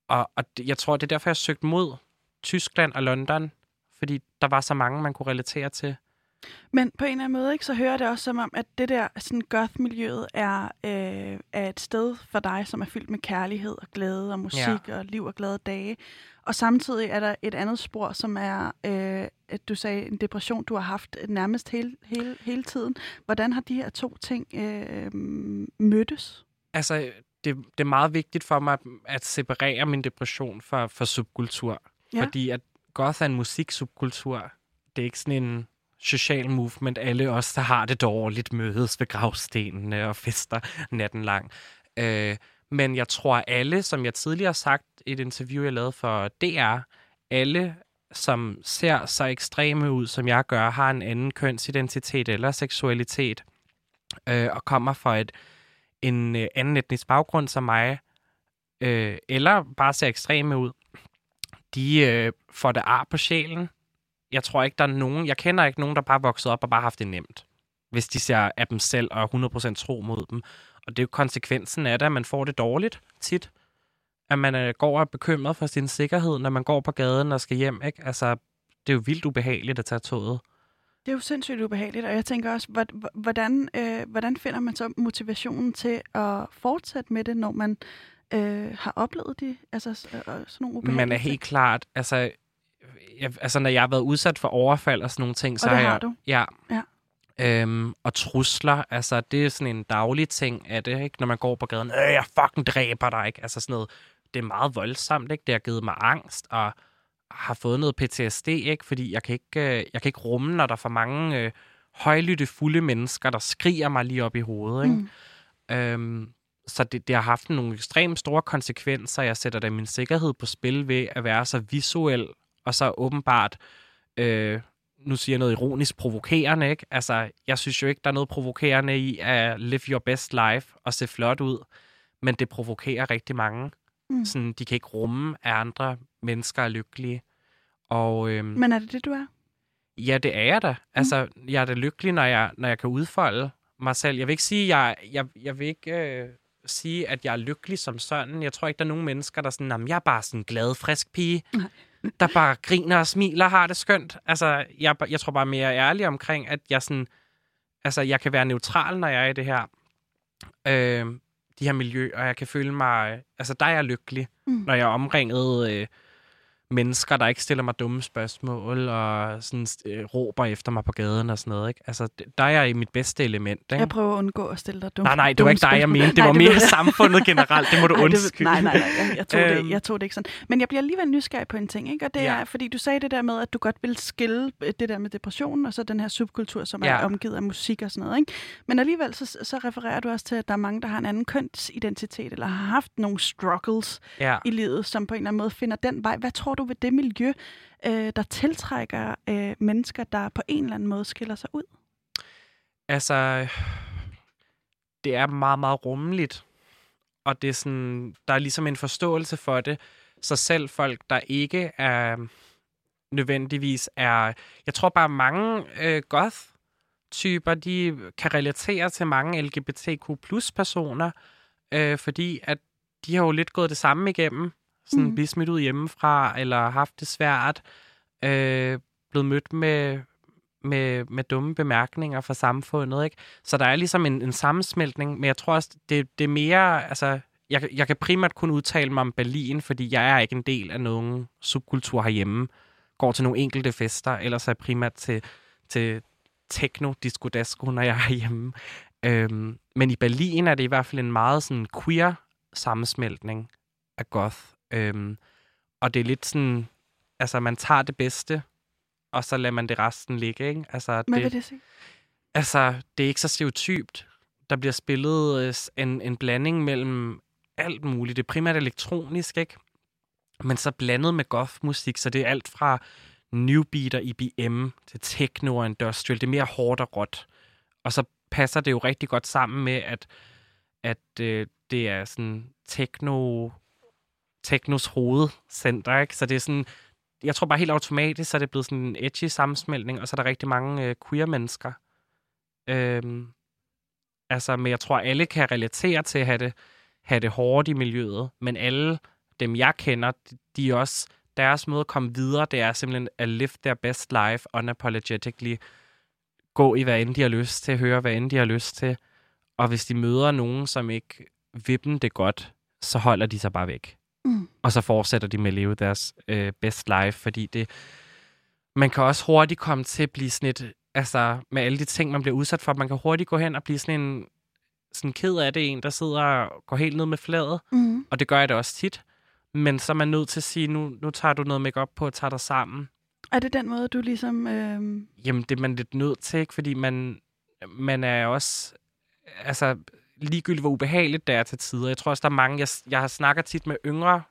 og, og jeg tror, det er derfor, jeg søgte mod Tyskland og London, fordi der var så mange, man kunne relatere til. Men på en eller anden måde, ikke, så hører det også som om, at det der sådan, goth-miljøet er, øh, er et sted for dig, som er fyldt med kærlighed og glæde og musik ja. Og liv og glade dage. Og samtidig er der et andet spor, som er, øh, at du sagde, en depression, du har haft nærmest hele, hele, hele tiden. Hvordan har de her to ting øh, mødtes? Altså, det, det er meget vigtigt for mig at separere min depression fra, fra subkultur. Ja. Fordi at goth er en musiksubkultur. Det er ikke sådan en social movement. Alle os, der har det dårligt, mødes ved gravstenene og fester natten lang. Øh, men jeg tror, alle, som jeg tidligere har sagt i et interview, jeg lavede for D R, alle, som ser så ekstreme ud, som jeg gør, har en anden kønsidentitet eller seksualitet, øh, og kommer fra et, en øh, anden etnisk baggrund som mig, øh, eller bare ser ekstreme ud, de øh, får det ar på sjælen. Jeg tror ikke, der er nogen... Jeg kender ikke nogen, der bare vokset op og bare haft det nemt, hvis de ser af dem selv og hundrede procent tro mod dem. Og det er jo konsekvensen af det, at man får det dårligt tit. At man går og er bekymret for sin sikkerhed, når man går på gaden og skal hjem, ikke? Altså, det er jo vildt ubehageligt at tage toget. Det er jo sindssygt ubehageligt, og jeg tænker også, hvordan, øh, hvordan finder man så motivationen til at fortsætte med det, når man øh, har oplevet de, altså, sådan nogle ubehagelige Man er helt ting? Klart... altså. Jeg, altså, når jeg har været udsat for overfald og sådan nogle ting, så og det har jeg, du? Ja. ja. Øhm, og trusler, altså, det er sådan en daglig ting af det, ikke? Når man går på gaden, øh, jeg fucking dræber dig, ikke? Altså sådan noget, det er meget voldsomt, ikke? Det har givet mig angst og har fået noget P T S D, ikke? Fordi jeg kan ikke, øh, jeg kan ikke rumme, når der er for mange øh, højlytte fulde mennesker, der skriger mig lige op i hovedet, ikke? Mm. Øhm, så det, det har haft nogle ekstremt store konsekvenser. Jeg sætter da min sikkerhed på spil ved at være så visuel og så åbenbart, øh, nu siger jeg noget ironisk, provokerende, ikke? Altså, jeg synes jo ikke, der er noget provokerende i at live your best life og se flot ud, men det provokerer rigtig mange. Mm. Sådan, de kan ikke rumme, at andre mennesker er lykkelige. Og, øh, men er det det, du er? Ja, det er jeg da. Altså, mm. jeg er da lykkelig, når jeg, når jeg kan udfolde mig selv. Jeg vil ikke sige, jeg, jeg, jeg vil ikke... Øh, sige, at jeg er lykkelig som sådan. Jeg tror ikke, der er nogen mennesker, der er sådan, jamen, jeg er bare sådan en glad, frisk pige, nej, der bare griner og smiler og har det skønt. Altså, jeg, jeg tror bare mere ærlig omkring, at jeg sådan, altså, jeg kan være neutral, når jeg er i det her, øh, de her miljøer, og jeg kan føle mig, altså, der er jeg lykkelig, mm. når jeg er omringet øh, mennesker, der ikke stiller mig dumme spørgsmål, og sådan øh, råber efter mig på gaden og sådan noget, ikke? Altså, der er jeg i mit bedste element, ikke? Jeg prøver at undgå at stille dig dumme spørgsmål. Nej, nej, det var ikke dig, jeg mente. Det nej, var det mere det. Samfundet generelt. Det må du nej, undskylde. Det, nej, nej, nej. Jeg tog, det, jeg tog det ikke sådan. Men jeg bliver alligevel nysgerrig på en ting, ikke? Og det ja. er, fordi du sagde det der med, at du godt ville skille det der med depressionen, og så den her subkultur, som ja. er omgivet af musik og sådan noget, ikke? Men alligevel, så, så refererer du også til, at der er mange, der har en anden kønsidentitet, eller har haft nogle struggles ja. i livet, som på en eller anden måde finder den vej. Hvad tror du ved det miljø, øh, der tiltrækker øh, mennesker, der på en eller anden måde skiller sig ud? Altså, det er meget, meget rummeligt. Og det er sådan, der er ligesom en forståelse for det. Så selv folk, der ikke er nødvendigvis er... Jeg tror bare, mange øh, goth-typer, de kan relatere til mange L G B T Q plus personer, øh, fordi at de har jo lidt gået det samme igennem. Sådan mm. blive smidt ud hjemmefra, eller haft det svært, øh, blevet mødt med, med, med dumme bemærkninger fra samfundet, ikke? Så der er ligesom en, en sammensmeltning, men jeg tror også, det, det er mere, altså, jeg, jeg kan primært kun udtale mig om Berlin, fordi jeg er ikke en del af nogen subkultur herhjemme. går til nogle enkelte fester, ellers er jeg primært til, til techno, disco, disco, når jeg er hjemme. Øhm, men i Berlin er det i hvert fald en meget sådan queer sammensmeltning af goth. Øhm, og det er lidt sådan, altså man tager det bedste, og så lader man det resten ligge, ikke? Altså, hvad vil det sige? Altså, det er ikke så stereotypt. Der bliver spillet en, en blanding mellem alt muligt. Det er primært elektronisk, ikke? Men så blandet med goth-musik, så det er alt fra newbeat og I B M til techno og industrial. Det er mere hårdt og råt. Og så passer det jo rigtig godt sammen med, at, at øh, det er sådan techno, technos hovedcenter, ikke? Så det er sådan, jeg tror bare helt automatisk, så er det blevet sådan en edgy sammensmeltning, og så er der rigtig mange øh, queer-mennesker. Øhm, altså, men jeg tror, alle kan relatere til at have det, have det hårdt i miljøet, men alle dem, jeg kender, de også, deres måde at komme videre, det er simpelthen at live their best life unapologetically. Gå i, hvad end de har lyst til, høre, hvad end de har lyst til. Og hvis de møder nogen, som ikke vil dem det godt, så holder de sig bare væk. Mm. Og så fortsætter de med at leve deres øh, best life, fordi det, man kan også hurtigt komme til at blive sådan et, altså med alle de ting, man bliver udsat for, man kan hurtigt gå hen og blive sådan en sådan ked af det, en der sidder og går helt ned med fladet, mm. og det gør jeg da også tit. Men så er man nødt til at sige, nu, nu tager du noget make-up på og tager dig sammen. Er det den måde, du ligesom... Øh... Jamen, det er man lidt nødt til, ikke? Fordi man, man er også... Altså, ligegyldigt hvor ubehageligt det er til tider. Jeg tror også, der er mange... Jeg, jeg har snakket tit med yngre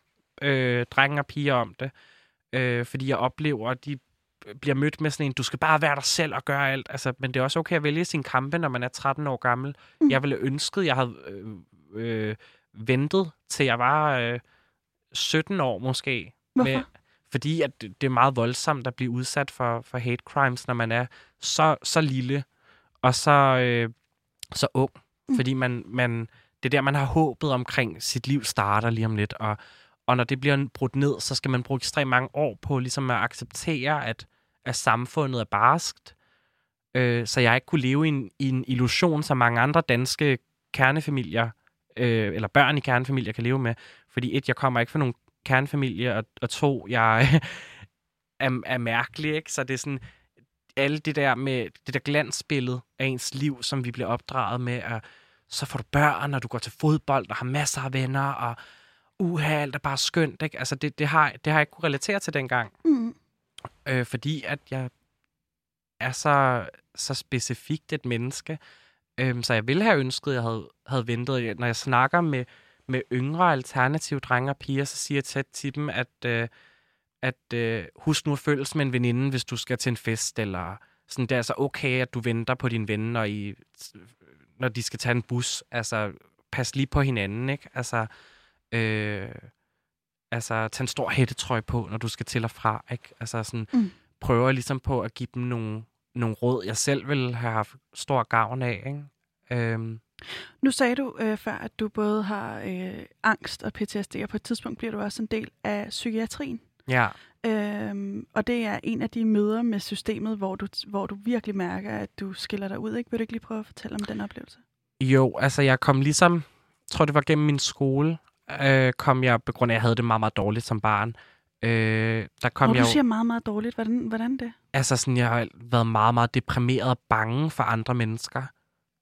øh, drenge og piger om det. Øh, fordi jeg oplever, at de bliver mødt med sådan en, du skal bare være dig selv og gøre alt. Altså, men det er også okay at vælge sin kampe, når man er tretten år gammel. Mm. Jeg ville ønske, jeg havde øh, øh, ventet til jeg var... Øh, sytten år måske. Med, fordi at det er meget voldsomt at blive udsat for, for hate crimes, når man er så, så lille og så, øh, så ung. Mm. Fordi man, man, det er der, man har håbet omkring, sit liv starter lige om lidt. Og, og når det bliver brudt ned, så skal man bruge ekstremt mange år på ligesom at acceptere, at, at samfundet er barskt. Øh, så jeg ikke kunne leve i en, i en illusion, som mange andre danske kernefamilier Øh, eller børn i kernefamilier kan leve med. Fordi et, jeg kommer ikke fra nogen kernefamilie, og, og to, jeg er, er mærkelig, ikke? Så det er sådan, alle det der med, det der glansbillede af ens liv, som vi bliver opdraget med, og så får du børn, og du går til fodbold, og har masser af venner, og uha, alt er bare skønt, ikke? Altså, det, det, har, det har jeg ikke kunne relatere til dengang. Mm. Øh, fordi at jeg er så, så specifikt et menneske, så jeg ville have ønsket, at jeg havde, havde ventet. Når jeg snakker med, med yngre alternative drenge og piger, så siger jeg tæt til dem, at, øh, at øh, husk nu at følges med en veninde, hvis du skal til en fest. Eller sådan, det er altså okay, at du venter på dine venner, når, I, når de skal tage en bus. Altså, pas lige på hinanden, ikke? Altså, øh, altså tag en stor hættetrøje på, når du skal til og fra, ikke? Altså, sådan, mm. prøver ligesom på at give dem nogle... nogle råd, jeg selv ville have haft stor gavn af, ikke? Øhm. Nu sagde du øh, før, at du både har øh, angst og P T S D, og på et tidspunkt bliver du også en del af psykiatrien. Ja. Øhm, og det er en af de møder med systemet, hvor du, hvor du virkelig mærker, at du skiller dig ud, ikke? Vil du ikke lige prøve at fortælle om den oplevelse? Jo, altså jeg kom ligesom, jeg tror det var gennem min skole, øh, kom jeg, på grund af, at jeg havde det meget, meget dårligt som barn. Øh, der kom og jeg du siger jo, meget, meget dårligt. Hvordan, hvordan det? Altså sådan, jeg har været meget, meget deprimeret og bange for andre mennesker.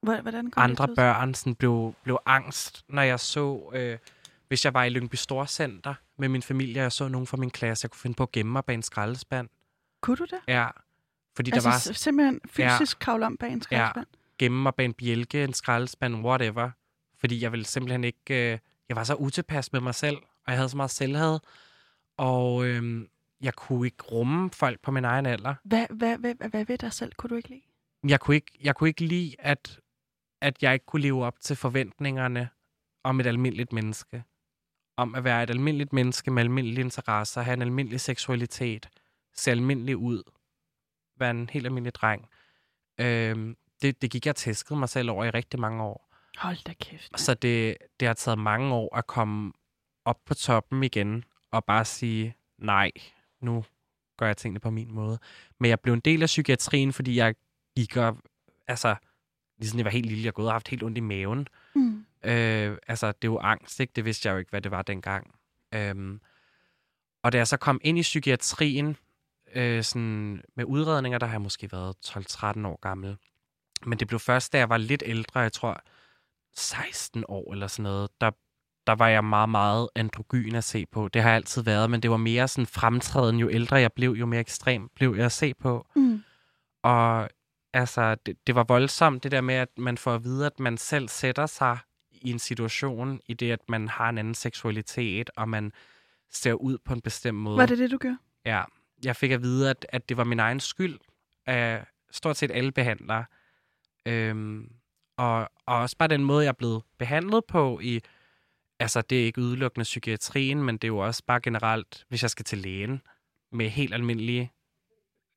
Hvordan kom andre det børn sådan, blev, blev angst, når jeg så, øh, hvis jeg var i Lyngby Storcenter med min familie, og jeg så nogen fra min klasse, jeg kunne finde på at gemme mig bag en skraldespand. Kunne du det? Ja. Fordi altså der var, simpelthen fysisk ja, kravle om bag en skraldespand? Ja, gemme mig bag en bjælke, en skraldespand, whatever. Fordi jeg ville simpelthen ikke... Øh, jeg var så utilpas med mig selv, og jeg havde så meget selvhed. Og øhm, jeg kunne ikke rumme folk på min egen alder. Hvad, hvad, hvad, hvad ved dig selv kunne du ikke lide? Jeg kunne ikke, jeg kunne ikke lide, at, at jeg ikke kunne leve op til forventningerne om et almindeligt menneske. Om at være et almindeligt menneske med almindelige interesser, have en almindelig seksualitet, se almindelig ud, være en helt almindelig dreng. Øhm, det, det gik jeg tæskede mig selv over i rigtig mange år. Hold da kæft. Man. Så det, det har taget mange år at komme op på toppen igen. Og bare sige, nej, nu gør jeg tingene på min måde. Men jeg blev en del af psykiatrien, fordi jeg gik og, altså, ligesom jeg var helt lille, jeg gået og haft helt ondt i maven. Mm. Øh, altså, det er jo angst, ikke? Det vidste jeg jo ikke, hvad det var dengang. Øhm, og da jeg så kom ind i psykiatrien, øh, sådan, med udredninger, der har jeg måske været tolv tretten år gammel. Men det blev først, da jeg var lidt ældre, jeg tror seksten år eller sådan noget, der, der var jeg meget, meget androgyn at se på. Det har jeg altid været, men det var mere sådan fremtræden. Jo ældre jeg blev, jo mere ekstrem blev jeg at se på. Mm. Og altså, det, det var voldsomt, det der med, at man får at vide, at man selv sætter sig i en situation, i det, at man har en anden seksualitet, og man ser ud på en bestemt måde. Var det det, du gjorde? Ja. Jeg fik at vide, at, at det var min egen skyld af stort set alle behandlere. Øhm, og, og også bare den måde, jeg er blevet behandlet på i... Altså, det er ikke udelukkende psykiatrien, men det er jo også bare generelt, hvis jeg skal til lægen med helt almindelige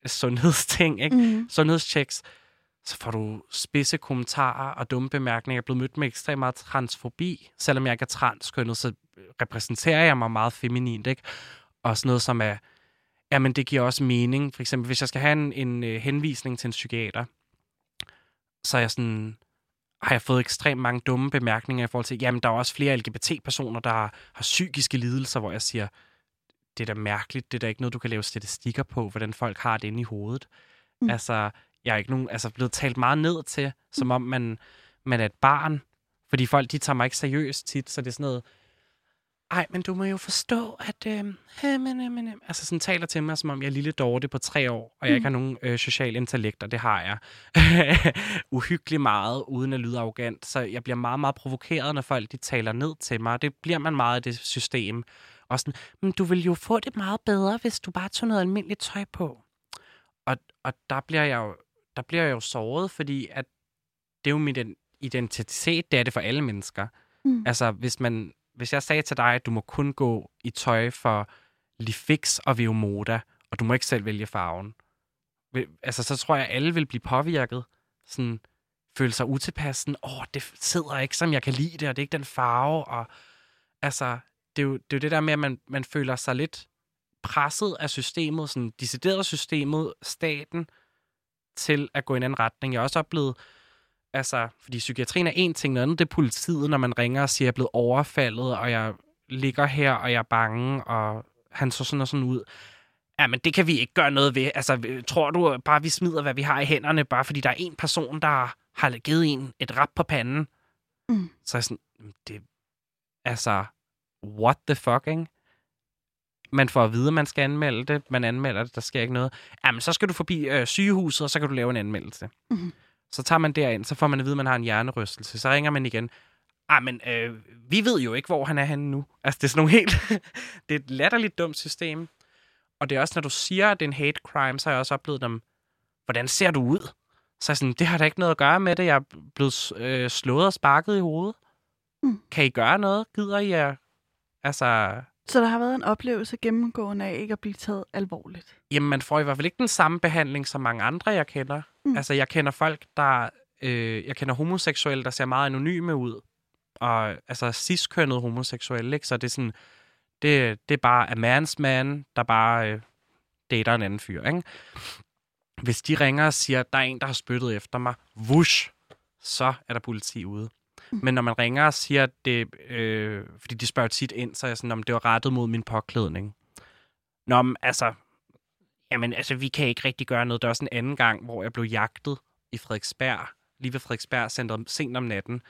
sundhedsting, ikke? Mm. Sundhedschecks, så får du spidse kommentarer og dumme bemærkninger. Jeg er blevet mødt med ekstremt meget transfobi. Selvom jeg ikke er transkønnet, så repræsenterer jeg mig meget feminint, ikke? Og sådan noget, som er... Jamen, det giver også mening. For eksempel, hvis jeg skal have en, en uh, henvisning til en psykiater, så er jeg sådan... har jeg fået ekstremt mange dumme bemærkninger i forhold til, jamen, der er også flere L G B T-personer, der har, har psykiske lidelser, hvor jeg siger, det er da mærkeligt, det er da ikke noget, du kan lave statistikker på, hvordan folk har det inde i hovedet. Mm. Altså, jeg er ikke nogen, altså, blevet talt meget ned til, som om man, man er et barn, fordi folk, de tager mig ikke seriøst tit, så det er sådan noget, ej, men du må jo forstå, at, øh, hey, men, men, altså sådan taler til mig, som om jeg er lille Dorte på tre år, og jeg mm. ikke har nogen øh, social intellekt, og det har jeg uhyggeligt meget, uden at lyde arrogant, så jeg bliver meget, meget provokeret, når folk de taler ned til mig, det bliver man meget i det system, og sådan, men du vil jo få det meget bedre, hvis du bare tog noget almindeligt tøj på, og, og der bliver jeg jo, der bliver jeg jo såret, fordi at det er jo min identitet, det er det for alle mennesker, mm. altså hvis man Hvis jeg sagde til dig, at du må kun gå i tøj for Lifix og Vero Moda, og du må ikke selv vælge farven, altså, så tror jeg, at alle vil blive påvirket. Sådan, føle sig utilpassen. Åh, det sidder ikke, som jeg kan lide det, og det er ikke den farve. Og, altså, det er, jo, det er jo det der med, at man, man føler sig lidt presset af systemet, sådan decideret systemet, staten, til at gå i en anden retning. Jeg er også oplevet... Altså, fordi psykiatrien er en ting, noget andet, det er politiet, når man ringer og siger, jeg er blevet overfaldet, og jeg ligger her, og jeg er bange, og han så sådan og sådan ud. Ja, men det kan vi ikke gøre noget ved. Altså, tror du bare, vi smider, hvad vi har i hænderne, bare fordi der er en person, der har givet en et rap på panden? Mm. Så er jeg sådan, det, altså, what the fucking? Man får at vide, at man skal anmelde det, man anmelder det, der sker ikke noget. Jamen, så skal du forbi øh, sygehuset, og så kan du lave en anmeldelse. Mm. Så tager man derind, så får man at vide, at man har en hjernerystelse. Så ringer man igen. Ah, men øh, vi ved jo ikke, hvor han er henne nu. Altså, det er sådan nogle helt... det er et latterligt dumt system. Og det er også, når du siger, at det er en hate crime, så har jeg også oplevet dem, hvordan ser du ud? Så sådan, det har da ikke noget at gøre med det. Jeg er blevet øh, slået og sparket i hovedet. Mm. Kan I gøre noget? Gider I jer? Altså... Så der har været en oplevelse gennemgående af ikke at blive taget alvorligt? Jamen, man får i hvert fald ikke den samme behandling som mange andre, jeg kender. Mm. Altså, jeg kender folk, der... Øh, jeg kender homoseksuelle, der ser meget anonyme ud. Og altså, cis-kønnet homoseksuelle, ikke? Så det er sådan... Det, det er bare a man's man, der bare øh, dater en anden fyr, ikke? Hvis de ringer og siger, at der er en, der har spyttet efter mig, vush, så er der politi ude. Men når man ringer og siger, at det... Øh, fordi de spørger tit ind, så er jeg sådan, om det var rettet mod min påklædning. Nå, men altså... Jamen, altså, vi kan ikke rigtig gøre noget. Der var også en anden gang, hvor jeg blev jagtet i Frederiksberg, lige ved Frederiksberg Centrum, sent om natten,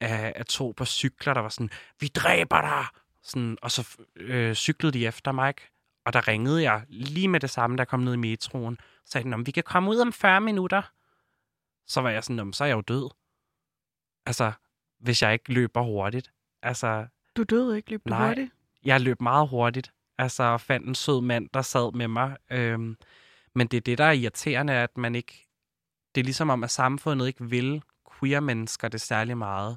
af, af to på cykler, der var sådan, vi dræber dig! Sådan, og så øh, cyklede de efter mig, ikke? Og der ringede jeg lige med det samme, der kom ned i metroen. Så sagde den, om vi kan komme ud om fyrre minutter. Så var jeg sådan, om så er jeg jo død. Altså... Hvis jeg ikke løber hurtigt. Altså, du døde ikke? Løb du nej, hurtigt? Jeg løb meget hurtigt. Altså, fandt en sød mand, der sad med mig. Øhm, men det er det, der er irriterende, at man ikke... Det er ligesom om, at samfundet ikke vil queer-mennesker det særlig meget.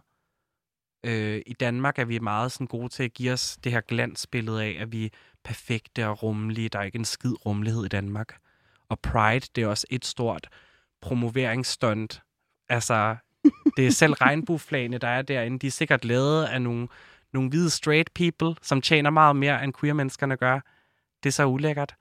Øh, I Danmark er vi meget sådan gode til at give os det her glansbillede af, at vi er perfekte og rummelige. Der er ikke en skid rummelighed i Danmark. Og Pride, det er også et stort promoveringsstunt. Altså... Det er selv regnbueflagene, der er derinde. De er sikkert lavet af nogle, nogle hvide straight people, som tjener meget mere, end queer-menneskerne gør. Det er så ulækkert.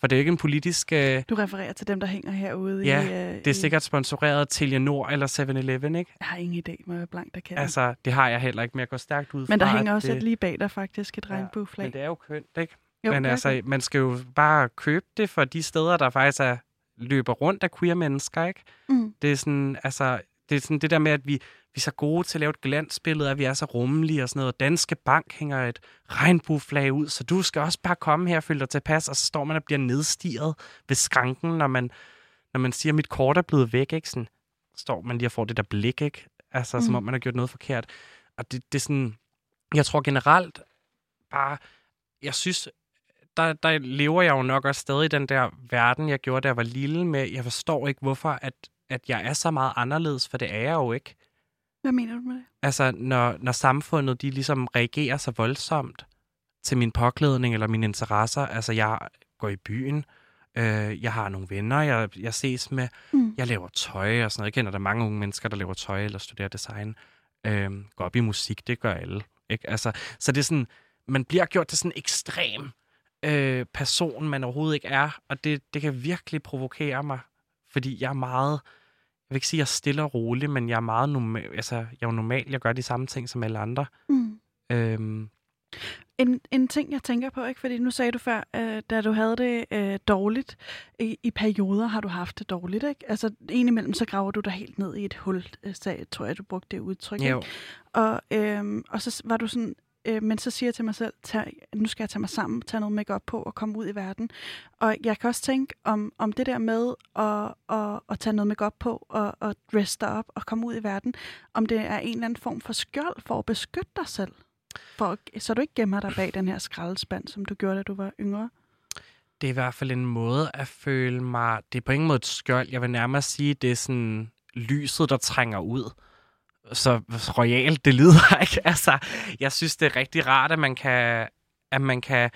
For det er jo ikke en politisk... Øh... Du refererer til dem, der hænger herude. Ja, i, øh, det er i... sikkert sponsoreret af Telia Nord eller syv-Eleven, ikke? Jeg har ingen idé, med blank der kan. Altså, det har jeg heller ikke, men jeg går stærkt ud fra. Men der hænger også det... et lige bag der faktisk, et ja, regnbueflag. Men det er jo kønt, ikke? Jo, men altså, man skal jo bare købe det for de steder, der faktisk er, løber rundt af queer mennesker, ikke? Mm. Det er sådan, altså, det er sådan det der med, at vi, vi er så gode til at lave et glansbillede, at vi er så rummelige og sådan noget. Danske Bank hænger et regnbueflag ud, så du skal også bare komme her og føle dig tilpas, og så står man og bliver nedstiret ved skranken, når man, når man siger, at mit kort er blevet væk, ikke? Sådan står man lige og får det der blik, ikke? Altså, mm. som om man har gjort noget forkert. Og det, det er sådan, jeg tror generelt bare, jeg synes, Der, der lever jeg jo nok også stadig i den der verden, jeg gjorde, da jeg var lille med. Jeg forstår ikke, hvorfor at, at jeg er så meget anderledes, for det er jeg jo ikke. Hvad mener du med det? Altså, når, når samfundet, de ligesom reagerer så voldsomt til min påklædning eller mine interesser. Altså, jeg går i byen, øh, jeg har nogle venner, jeg, jeg ses med, mm. jeg laver tøj og sådan noget. Jeg kender der mange unge mennesker, der laver tøj eller studerer design. Øh, går op i musik, det gør alle. Ikke? Altså, så det er sådan, man bliver gjort til sådan ekstrem Øh, person, man overhovedet ikke er, og det, det kan virkelig provokere mig, fordi jeg er meget, jeg vil ikke sige, jeg er stille og rolig, men jeg er meget normal, altså, jeg er jo normal, jeg gør de samme ting som alle andre. Mm. Øhm. En, en ting, jeg tænker på, ikke, fordi nu sagde du før, øh, da du havde det øh, dårligt, i, i perioder har du haft det dårligt, ikke? Altså, indimellem så graver du dig helt ned i et hul, øh, sag, tror jeg, du brugte det udtryk, ikke? Og, øh, og så var du sådan, men så siger jeg til mig selv, tag, nu skal jeg tage mig sammen, tage noget make-up på og komme ud i verden. Og jeg kan også tænke om, om det der med at, at, at tage noget make-up på og at dress dig op og komme ud i verden, om det er en eller anden form for skjold for at beskytte dig selv, for, så du ikke gemmer dig bag den her skraldespand, som du gjorde, da du var yngre. Det er i hvert fald en måde at føle mig, det er på ingen måde et skjold, jeg vil nærmere sige, det er sådan lyset, der trænger ud. Så royalt det lyder, ikke? Altså, jeg synes, det er rigtig rart, at man kan, at man kan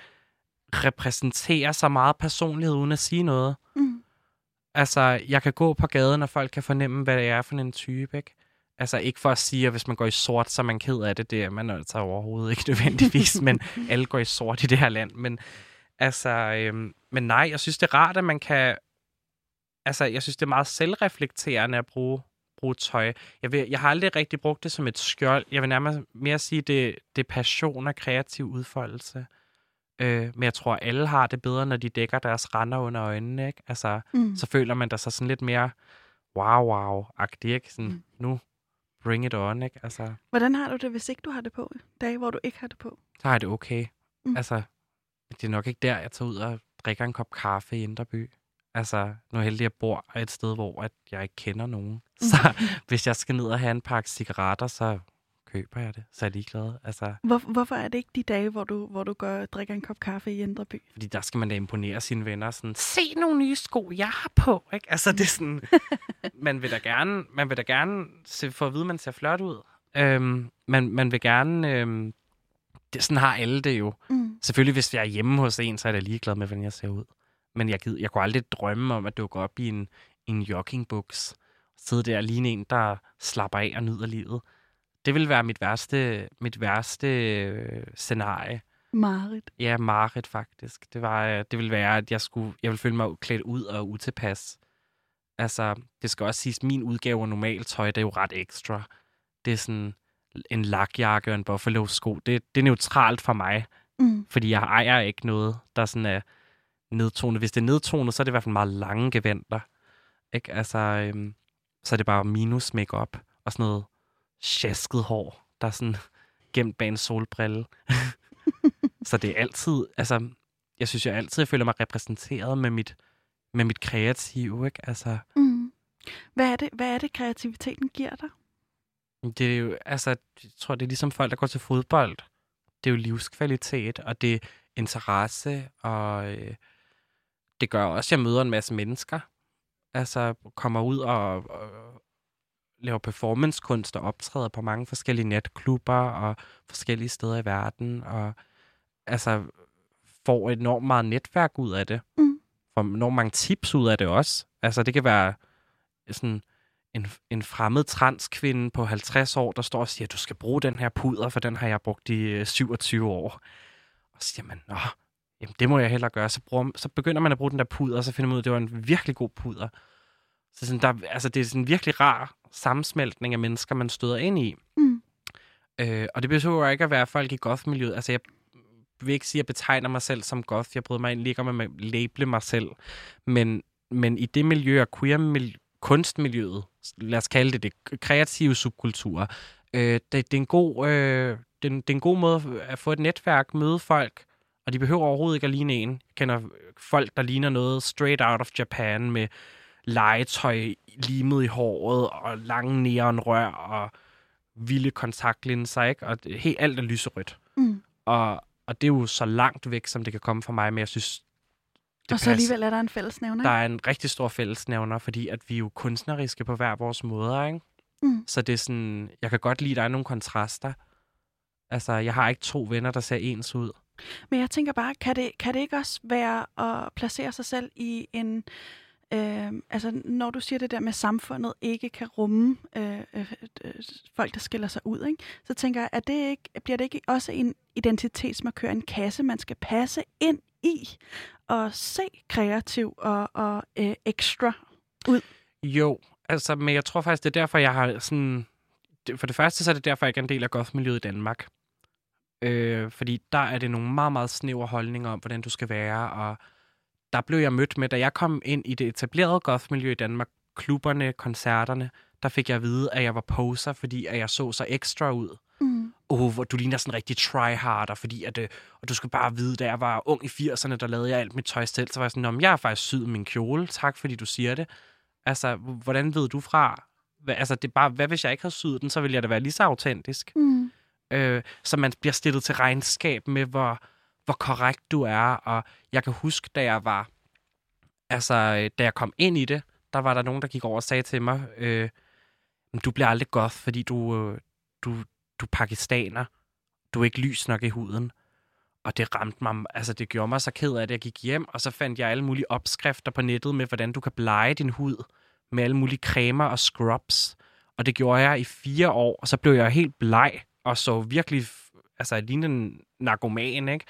repræsentere så meget personlighed, uden at sige noget. Mm. Altså, jeg kan gå på gaden, og folk kan fornemme, hvad det er for en type, ikke? Altså, ikke for at sige, at hvis man går i sort, så er man ked af det. Det er man altså overhovedet ikke nødvendigvis, men alle går i sort i det her land. Men, altså, øhm, men nej, jeg synes, det er rart, at man kan... Altså, jeg synes, det er meget selvreflekterende at bruge... tøj. Jeg, vil, jeg har aldrig rigtig brugt det som et skjold. Jeg vil nærmere mere sige, det, det er passion og kreativ udfoldelse. Øh, men jeg tror, alle har det bedre, når de dækker deres render under øjnene. Ikke? Altså, mm. så føler man der så sådan lidt mere wow-wow-agtig. Sådan, mm. nu, bring it on. Ikke? Altså, hvordan har du det, hvis ikke du har det på? Dage, hvor du ikke har det på? Så har jeg det okay. Mm. Altså, det er nok ikke der, jeg tager ud og drikker en kop kaffe i Indre By. Altså, nu er heldig, jeg bor et sted, hvor at jeg ikke kender nogen. Så hvis jeg skal ned og have en pakke cigaretter, så køber jeg det. Så er jeg ligeglad. Altså, Hvor, hvorfor er det ikke de dage, hvor du, hvor du gør, drikker en kop kaffe i Indre By? Fordi der skal man da imponere sine venner. Sådan, se nogle nye sko, jeg har på. Ikke? Altså, det er sådan, man vil da gerne, man vil da gerne se, få at vide, at man ser flot ud. Øhm, man, man vil gerne... Øhm, det, sådan har alle det jo. Mm. Selvfølgelig, hvis jeg er hjemme hos en, så er jeg da ligeglad med, hvordan jeg ser ud. Men jeg, jeg kunne aldrig drømme om at dukke op i en, en joggingbuks. Sidde der og ligne en, der slapper af og nyder livet. Det ville være mit værste, mit værste øh, scenarie. Marit. Ja, Marit faktisk. Det, var, det ville være, at jeg, skulle, jeg ville føle mig klædt ud og utilpas. Altså, det skal også siges, min udgave af normalt tøj, det er jo ret ekstra. Det er sådan en lakjakke og en buffalo-sko. Det, det er neutralt for mig. Mm. Fordi jeg ejer ikke noget, der sådan er... nedtonet. Hvis det er nedtonet, så er det i hvert fald meget lange geventer. Ikke? Altså, øhm, så er det bare minus make-up og sådan noget sjasket hår, der er sådan gemt bag en solbrille. Så det er altid, altså, jeg synes jo altid, jeg føler mig repræsenteret med mit, med mit kreative, ikke? Altså, mm. Hvad er det, hvad er det, kreativiteten giver dig? Det er jo, altså, jeg tror, det er ligesom folk, der går til fodbold. Det er jo livskvalitet, og det er interesse, og... Øh, det gør også, at jeg møder en masse mennesker. Altså, kommer ud og, og, og laver performancekunst og optræder på mange forskellige natklubber og forskellige steder i verden. Og altså, får enormt meget netværk ud af det. Mm. Får enormt mange tips ud af det også. Altså, det kan være sådan en, en fremmed transkvinde på halvtreds år, der står og siger, du skal bruge den her puder, for den har jeg brugt i syvogtyve år. Og siger man, nå... Jamen, det må jeg hellere gøre. Så, bruger, så begynder man at bruge den der puder, og så finder man ud, at det var en virkelig god puder. Så sådan, der, altså, det er sådan en virkelig rar sammensmeltning af mennesker, man støder ind i. Mm. Øh, og det behøver jo ikke at være folk i goth-miljøet. Altså, jeg vil ikke sige, at jeg betegner mig selv som goth. Jeg bryder mig egentlig ikke om at label mig selv. Men, men i det miljø og queer-kunstmiljøet, lad os kalde det det, kreative subkulturer, øh, det, det, er en god, øh, det, det er en god måde at få et netværk, møde folk, og de behøver overhovedet ikke at ligne en. Jeg kender folk, der ligner noget straight out of Japan med legetøj limet i håret og lange neonrør og vilde kontaktlinser, ikke? Og helt alt er lyserødt. Mm. Og, og det er jo så langt væk, som det kan komme for mig, men jeg synes, det passer. Og så alligevel er der en fællesnævner. Der er en rigtig stor fællesnævner, fordi at vi er jo kunstneriske på hver vores måder, ikke? Mm. Så det er sådan, jeg kan godt lide, at der er nogle kontraster. Altså, jeg har ikke to venner, der ser ens ud. Men jeg tænker bare, kan det, kan det ikke også være at placere sig selv i en... Øh, altså, når du siger det der med, at samfundet ikke kan rumme øh, øh, øh, folk, der skiller sig ud, ikke? Så tænker jeg, er det ikke, bliver det ikke også en identitetsmarkør, en kasse, man skal passe ind i og se kreativ og, og øh, ekstra ud? Jo, altså, men jeg tror faktisk, det er derfor, jeg har sådan... For det første, så er det derfor, jeg ikke er en del af goth-miljøet i Danmark. Øh, fordi der er det nogle meget, meget snævre holdninger om, hvordan du skal være, og... Der blev jeg mødt med, da jeg kom ind i det etablerede gothmiljø i Danmark, klubberne, koncerterne, der fik jeg at vide, at jeg var poser, fordi at jeg så så ekstra ud. Mm. Oh, du ligner sådan rigtig tryharder, fordi at, og du skal bare vide, da jeg var ung i firserne, der lavede jeg alt mit tøj selv, så var jeg sådan, jeg har faktisk syet min kjole, tak fordi du siger det. Altså, hvordan ved du fra? Altså, det er bare, hvad hvis jeg ikke havde syet den, så ville jeg da være lige så autentisk. Mm. Øh, så man bliver stillet til regnskab med, hvor... hvor korrekt du er, og jeg kan huske, da jeg var, altså, da jeg kom ind i det, der var der nogen, der gik over og sagde til mig, øh, du bliver aldrig goth, fordi du, du, du er pakistaner, du er ikke lys nok i huden, og det ramte mig, altså det gjorde mig så ked af det, jeg gik hjem, og så fandt jeg alle mulige opskrifter på nettet med, hvordan du kan blege din hud, med alle mulige cremer og scrubs, og det gjorde jeg i fire år, og så blev jeg helt bleg, og så virkelig, altså jeg lignede en narkoman, ikke?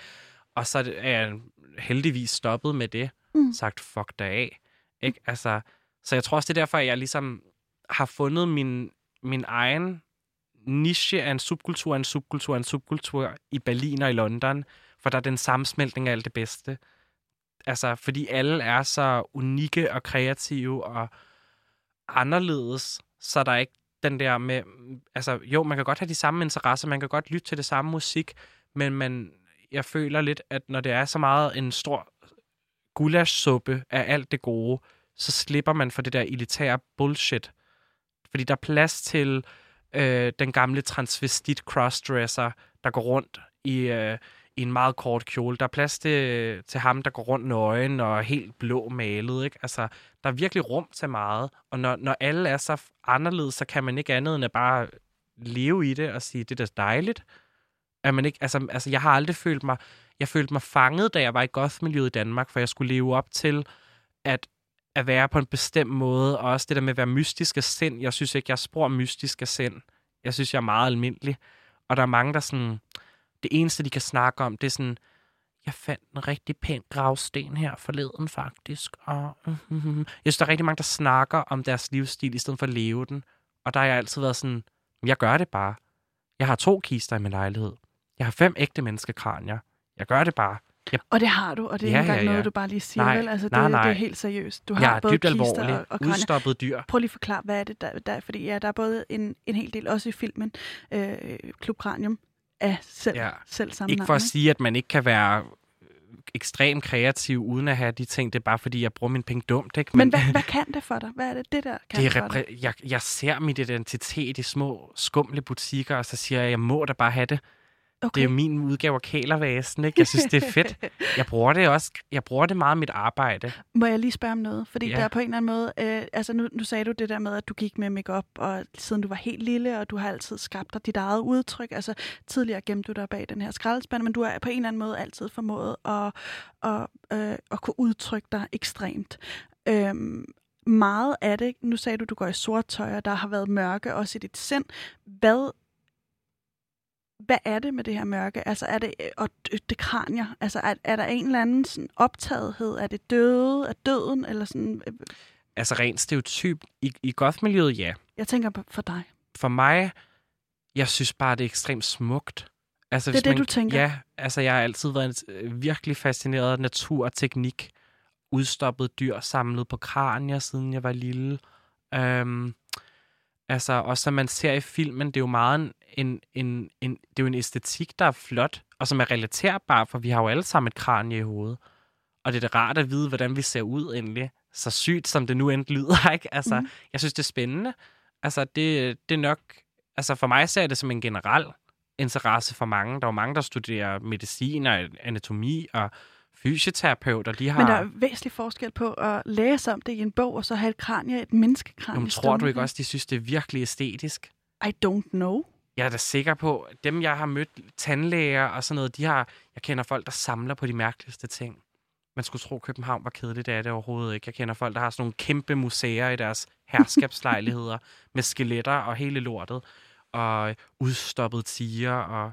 Og så er jeg heldigvis stoppet med det. Mm. Sagt, fuck dig af. Ikke? Altså, så jeg tror også, det er derfor, at jeg ligesom har fundet min, min egen niche af en subkultur, en subkultur, en subkultur i Berlin og i London, for der er den sammensmeltning af alt det bedste. Altså, fordi alle er så unikke og kreative og anderledes, så der er ikke den der med, altså jo, man kan godt have de samme interesser, man kan godt lytte til det samme musik, men man, jeg føler lidt, at når det er så meget en stor gulassuppe af alt det gode, så slipper man for det der elitære bullshit. Fordi der er plads til øh, den gamle transvestit crossdresser, der går rundt i, øh, i en meget kort kjole. Der er plads til, til ham, der går rundt nøgen og helt blå malet, ikke? Altså, der er virkelig rum til meget, og når, når alle er så anderledes, så kan man ikke andet end at bare leve i det og sige, det er da dejligt. At man ikke, altså, altså, jeg har aldrig følt mig, jeg følte mig fanget, da jeg var i goth-miljøet i Danmark, for jeg skulle leve op til at, at være på en bestemt måde, og også det der med at være mystisk af sind. Jeg synes ikke, jeg er spor mystisk af sind. Jeg synes, jeg er meget almindelig. Og der er mange, der sådan, det eneste, de kan snakke om, det er sådan, jeg fandt en rigtig pæn gravsten her forleden faktisk. Og jeg synes, der er rigtig mange, der snakker om deres livsstil, i stedet for at leve den. Og der har jeg altid været sådan, jeg gør det bare. Jeg har to kister i min lejlighed. Jeg har fem ægte menneskekranier. Jeg gør det bare. Jeg... Og det har du, og det er ja, ikke engang ja, ja. noget, du bare lige siger, nej, vel? Altså, nej, det, nej. det er helt seriøst. Du har ja, både kister og, og udstoppet dyr. Prøv lige at forklare, hvad er det, der, der fordi ja, der er både en, en hel del, også i filmen, øh, Klub Kranium, af selv, ja. selv samme Ikke for at sige, at man ikke kan være ekstremt kreativ, uden at have de ting. Det er bare, fordi jeg bruger mine penge dumt, ikke? Men, Men hvad, hvad kan det for dig? Hvad er det, det der kan det repre- for dig? Jeg, jeg ser min identitet i små, skumle butikker, og så siger jeg, jeg må da bare have det. Okay. Det er jo min udgave af kælervasen, ikke? Jeg synes, det er fedt. Jeg bruger det også. Jeg bruger det meget i mit arbejde. Må jeg lige spørge om noget? Fordi yeah. der er på en eller anden måde... Øh, altså, nu, nu sagde du det der med, at du gik med makeup, og siden du var helt lille, og du har altid skabt dig dit eget udtryk. Altså, tidligere gemte du dig bag den her skraldespand, men du har på en eller anden måde altid formået at, at, øh, at kunne udtrykke dig ekstremt. Øhm, meget af det... Nu sagde du, du går i sort tøj, og der har været mørke også i dit sind. Hvad... Hvad er det med det her mørke? Altså er det og det kranier? Altså er, er der en eller anden sådan optagethed? Er det døde? Er døden eller sådan? Altså rent stereotyp i, i goth-miljøet, ja. Jeg tænker på for dig. For mig, jeg synes bare det er ekstremt smukt. Altså, det er det, man, du tænker? Ja, altså jeg har altid været virkelig fascineret af natur og teknik. Udstoppet dyr samlet på kranier, siden jeg var lille. Øhm, altså, og som man ser i filmen, det er jo meget en, en, en, det er jo en æstetik, der er flot, og som er relaterbar, for vi har jo alle sammen et kranie i hovedet. Og det er da rart at vide, hvordan vi ser ud endelig. Så sygt, som det nu end lyder, ikke? Altså, mm. jeg synes, det er spændende. Altså, det, det er nok... Altså, for mig ser jeg det som en generel interesse for mange. Der er jo mange, der studerer medicin og anatomi og fysioterapeuter. De har... Men der er væsentlig forskel på at læse om det i en bog, og så have et kranie, et menneskekranie. Jamen, tror du ikke også, de synes, det er virkelig æstetisk? I don't know. Jeg er da sikker på, dem, jeg har mødt, tandlæger og sådan noget, de har... Jeg kender folk, der samler på de mærkeligste ting. Man skulle tro, København var kedeligt, det er det overhovedet ikke. Jeg kender folk, der har sådan nogle kæmpe museer i deres herskabslejligheder med skeletter og hele lortet og udstoppede tiger. Og,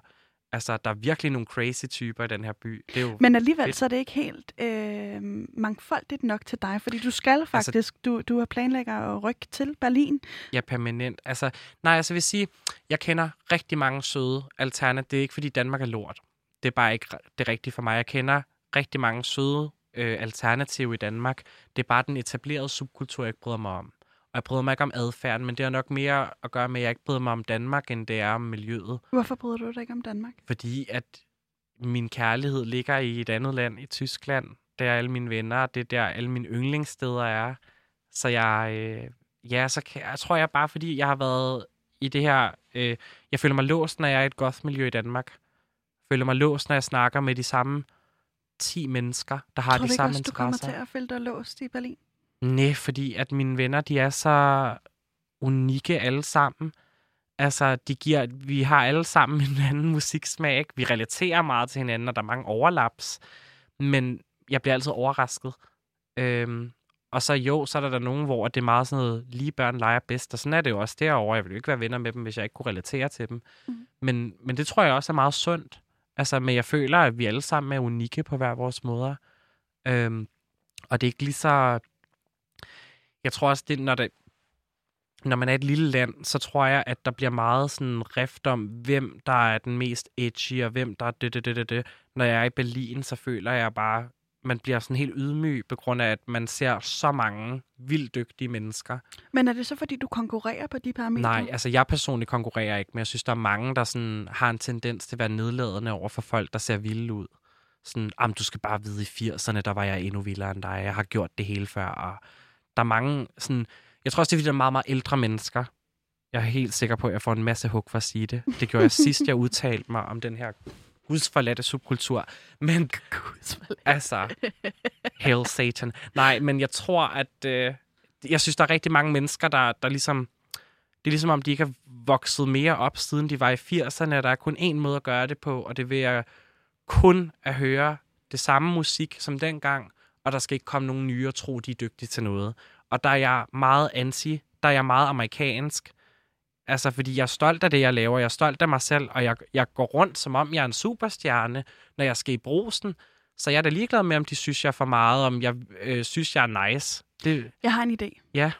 altså, der er virkelig nogle crazy typer i den her by. Det er jo Men alligevel fedt. Så er det ikke helt øh, mangfoldigt nok til dig, fordi du skal faktisk, altså, du, du er planlægger at rykke til Berlin. Ja, permanent. Altså, nej, altså jeg vil sige, jeg kender rigtig mange søde alternativer. Det er ikke, fordi Danmark er lort. Det er bare ikke det rigtige for mig. Jeg kender rigtig mange søde øh, alternativer i Danmark. Det er bare den etablerede subkultur, jeg ikke bryder mig om. Og jeg bryder mig ikke om adfærden, men det har nok mere at gøre med, at jeg ikke bryder mig om Danmark, end det er om miljøet. Hvorfor bryder du dig ikke om Danmark? Fordi at min kærlighed ligger i et andet land, i Tyskland. Det er alle mine venner, det er der alle mine yndlingssteder er. Så jeg, øh, ja, så kan, jeg tror jeg bare, fordi jeg har været i det her... Øh, jeg føler mig låst, når jeg er i et goth miljø i Danmark. Jeg føler mig låst, når jeg snakker med de samme ti mennesker, der har de samme interesser. Tror du ikke også, du kommer til at føle dig låst i Berlin? Næh, fordi at mine venner, de er så unikke alle sammen. Altså, de giver, vi har alle sammen en anden musiksmag, ikke? Vi relaterer meget til hinanden, og der er mange overlaps. Men jeg bliver altid overrasket. Øhm, og så jo, så er der, der nogen, hvor det er meget sådan noget, lige børn leger bedst, og sådan er det jo også derovre. Jeg ville jo ikke være venner med dem, hvis jeg ikke kunne relatere til dem. Mm. Men, men det tror jeg også er meget sundt. Altså, men jeg føler, at vi alle sammen er unikke på hver vores måder. Øhm, og det er ikke lige så... Jeg tror også, det, når, det, når man er et lille land, så tror jeg, at der bliver meget sådan rift om, hvem der er den mest edgy, og hvem der er det, det, det, det. Når jeg er i Berlin, så føler jeg bare, man bliver sådan helt ydmyg, på grund af, at man ser så mange vildt dygtige mennesker. Men er det så, fordi du konkurrerer på de parametre? Nej, altså jeg personligt konkurrerer ikke, men jeg synes, der er mange, der sådan har en tendens til at være nedladende over for folk, der ser vilde ud. Sådan, jamen du skal bare vide, i firserne, der var jeg endnu vildere end dig, jeg har gjort det hele før, og der er mange sådan... Jeg tror også, det er, fordi der er meget, meget ældre mennesker. Jeg er helt sikker på, at jeg får en masse hug for at sige det. Det gjorde jeg sidst, jeg udtalte mig om den her gudsforladte subkultur. Men altså, hell satan. Nej, men jeg tror, at... Øh, jeg synes, der er rigtig mange mennesker, der, der ligesom... Det er ligesom, om de ikke har vokset mere op, siden de var i firserne. Der er kun én måde at gøre det på, og det vil jeg kun at høre det samme musik som dengang. Og der skal ikke komme nogen nye og tro, de er dygtige til noget. Og der er jeg meget anti, der er jeg meget amerikansk. Altså, fordi jeg er stolt af det, jeg laver. Jeg er stolt af mig selv, og jeg, jeg går rundt, som om jeg er en superstjerne, når jeg skal i brusen. Så jeg er da ligeglad med, om de synes, jeg er for meget, om jeg øh, synes, jeg er nice. Det... Jeg har en idé. Ja.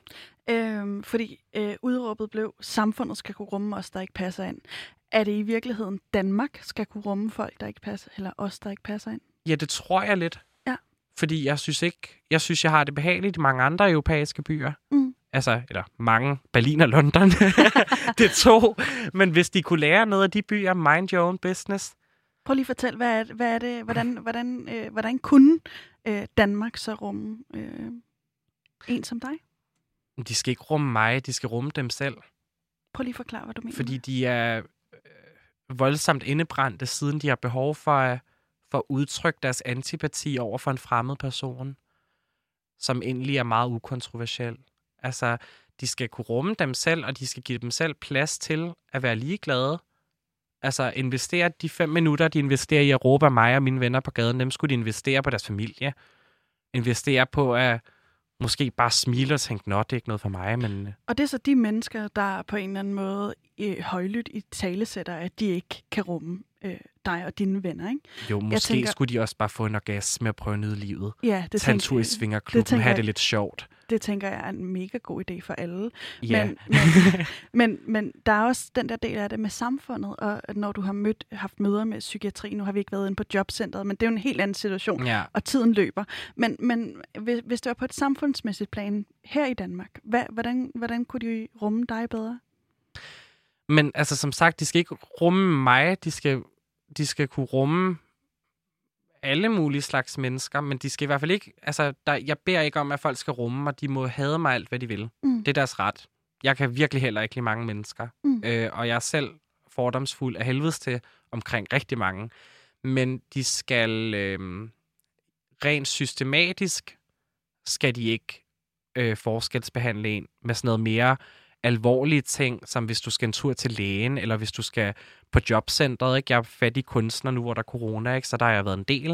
Øhm, fordi øh, udråbet blev, samfundet skal kunne rumme os, der ikke passer ind. Er det i virkeligheden, Danmark skal kunne rumme folk, der ikke passer, eller os, der ikke passer ind? Ja, det tror jeg lidt. Fordi jeg synes ikke, jeg synes, jeg har det behageligt i mange andre europæiske byer. Mm. Altså, eller mange. Berlin og London. Det er to. Men hvis de kunne lære noget af de byer, mind your own business. Prøv lige at fortælle, hvad er, hvad er det, hvordan, hvordan, øh, hvordan kunne øh, Danmark så rumme øh, en som dig? De skal ikke rumme mig, de skal rumme dem selv. Prøv lige at forklare, hvad du mener. Fordi de er øh, voldsomt indebrændte, siden de har behov for at øh, for at udtrykke deres antipati over for en fremmed person, som endelig er meget ukontroversiel. Altså, de skal kunne rumme dem selv, og de skal give dem selv plads til at være ligeglade. Altså, investere de fem minutter, de investerer i at råbe af mig og mine venner på gaden, dem skulle de investere på deres familie. Investere på at måske bare smile og tænke, nå, det er ikke noget for mig, men... Og det er så de mennesker, der på en eller anden måde øh, højlydt i talesætter, at de ikke kan rumme øh, dig og dine venner, ikke? Jo, måske tænker, skulle de også bare få en orgasme og prøve at nyde livet. Ja, det tænker jeg. Tage en tur i svingerklubben, have det lidt sjovt. Det tænker jeg er en mega god idé for alle. Yeah. Men, men, men, men der er også den der del af det med samfundet, og når du har mødt, haft møder med psykiatri, nu har vi ikke været inde på jobcentret, men det er jo en helt anden situation, yeah. og tiden løber. Men, men hvis, hvis det var på et samfundsmæssigt plan her i Danmark, hvad, hvordan, hvordan kunne de rumme dig bedre? Men altså som sagt, de skal ikke rumme mig, de skal, de skal kunne rumme alle mulige slags mennesker, men de skal i hvert fald ikke, altså der, jeg beder ikke om, at folk skal rumme mig, de må hade mig alt, hvad de vil. Mm. Det er deres ret. Jeg kan virkelig heller ikke lide mange mennesker, mm. øh, og jeg er selv fordomsfuld af helvedes til omkring rigtig mange, men de skal øh, rent systematisk, skal de ikke øh, forskelsbehandle en med sådan noget mere alvorlige ting, som hvis du skal en tur til lægen, eller hvis du skal på jobcentret, ikke? Jeg er fattig kunstner nu, hvor der er corona, ikke? Så der har jeg været en del.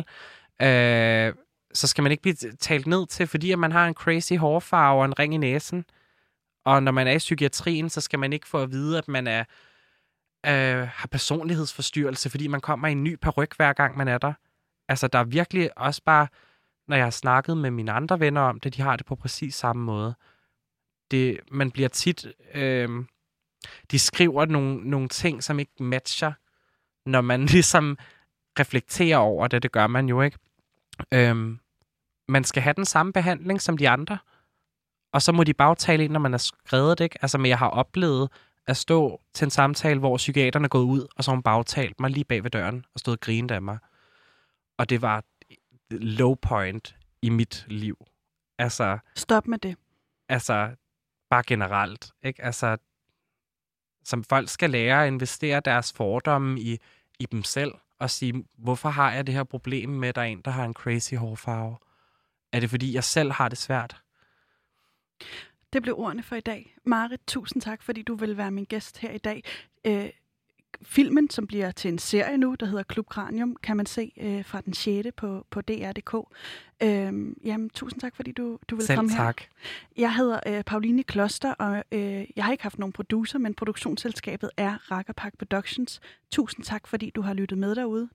Øh, så skal man ikke blive talt ned til, fordi at man har en crazy hårfarve og en ring i næsen. Og når man er i psykiatrien, så skal man ikke få at vide, at man er, øh, har personlighedsforstyrrelse, fordi man kommer i en ny peruk, hver gang man er der. Altså, der er virkelig også bare, når jeg har snakket med mine andre venner om det, de har det på præcis samme måde. Det, man bliver tit... Øh, de skriver nogle, nogle ting, som ikke matcher, når man ligesom reflekterer over det. Det gør man jo ikke. Øh, man skal have den samme behandling som de andre, og så må de bagtale ind, når man har skrevet det. Ikke? Altså, men jeg har oplevet at stå til en samtale, hvor psykiateren er gået ud, og så har hun bagtalt mig lige bag ved døren, og stod og grinede af mig. Og det var low point i mit liv. Altså, stop med det. Altså... Bare generelt, ikke? Altså, som folk skal lære at investere deres fordomme i, i dem selv, og sige, hvorfor har jeg det her problem med, at der er en, der har en crazy hårfarve? Er det, fordi jeg selv har det svært? Det blev ordene for i dag. Marit, tusind tak, fordi du ville være min gæst her i dag. Øh, filmen, som bliver til en serie nu, der hedder Klub Kranium, kan man se øh, fra den sjette på, på D R punktum d k. Øh, jamen, tusind tak, fordi du, du ville Selv komme tak. her. Jeg hedder øh, Pauline Kloster, og øh, jeg har ikke haft nogen producer, men produktionsselskabet er Rack Productions. Tusind tak, fordi du har lyttet med derude.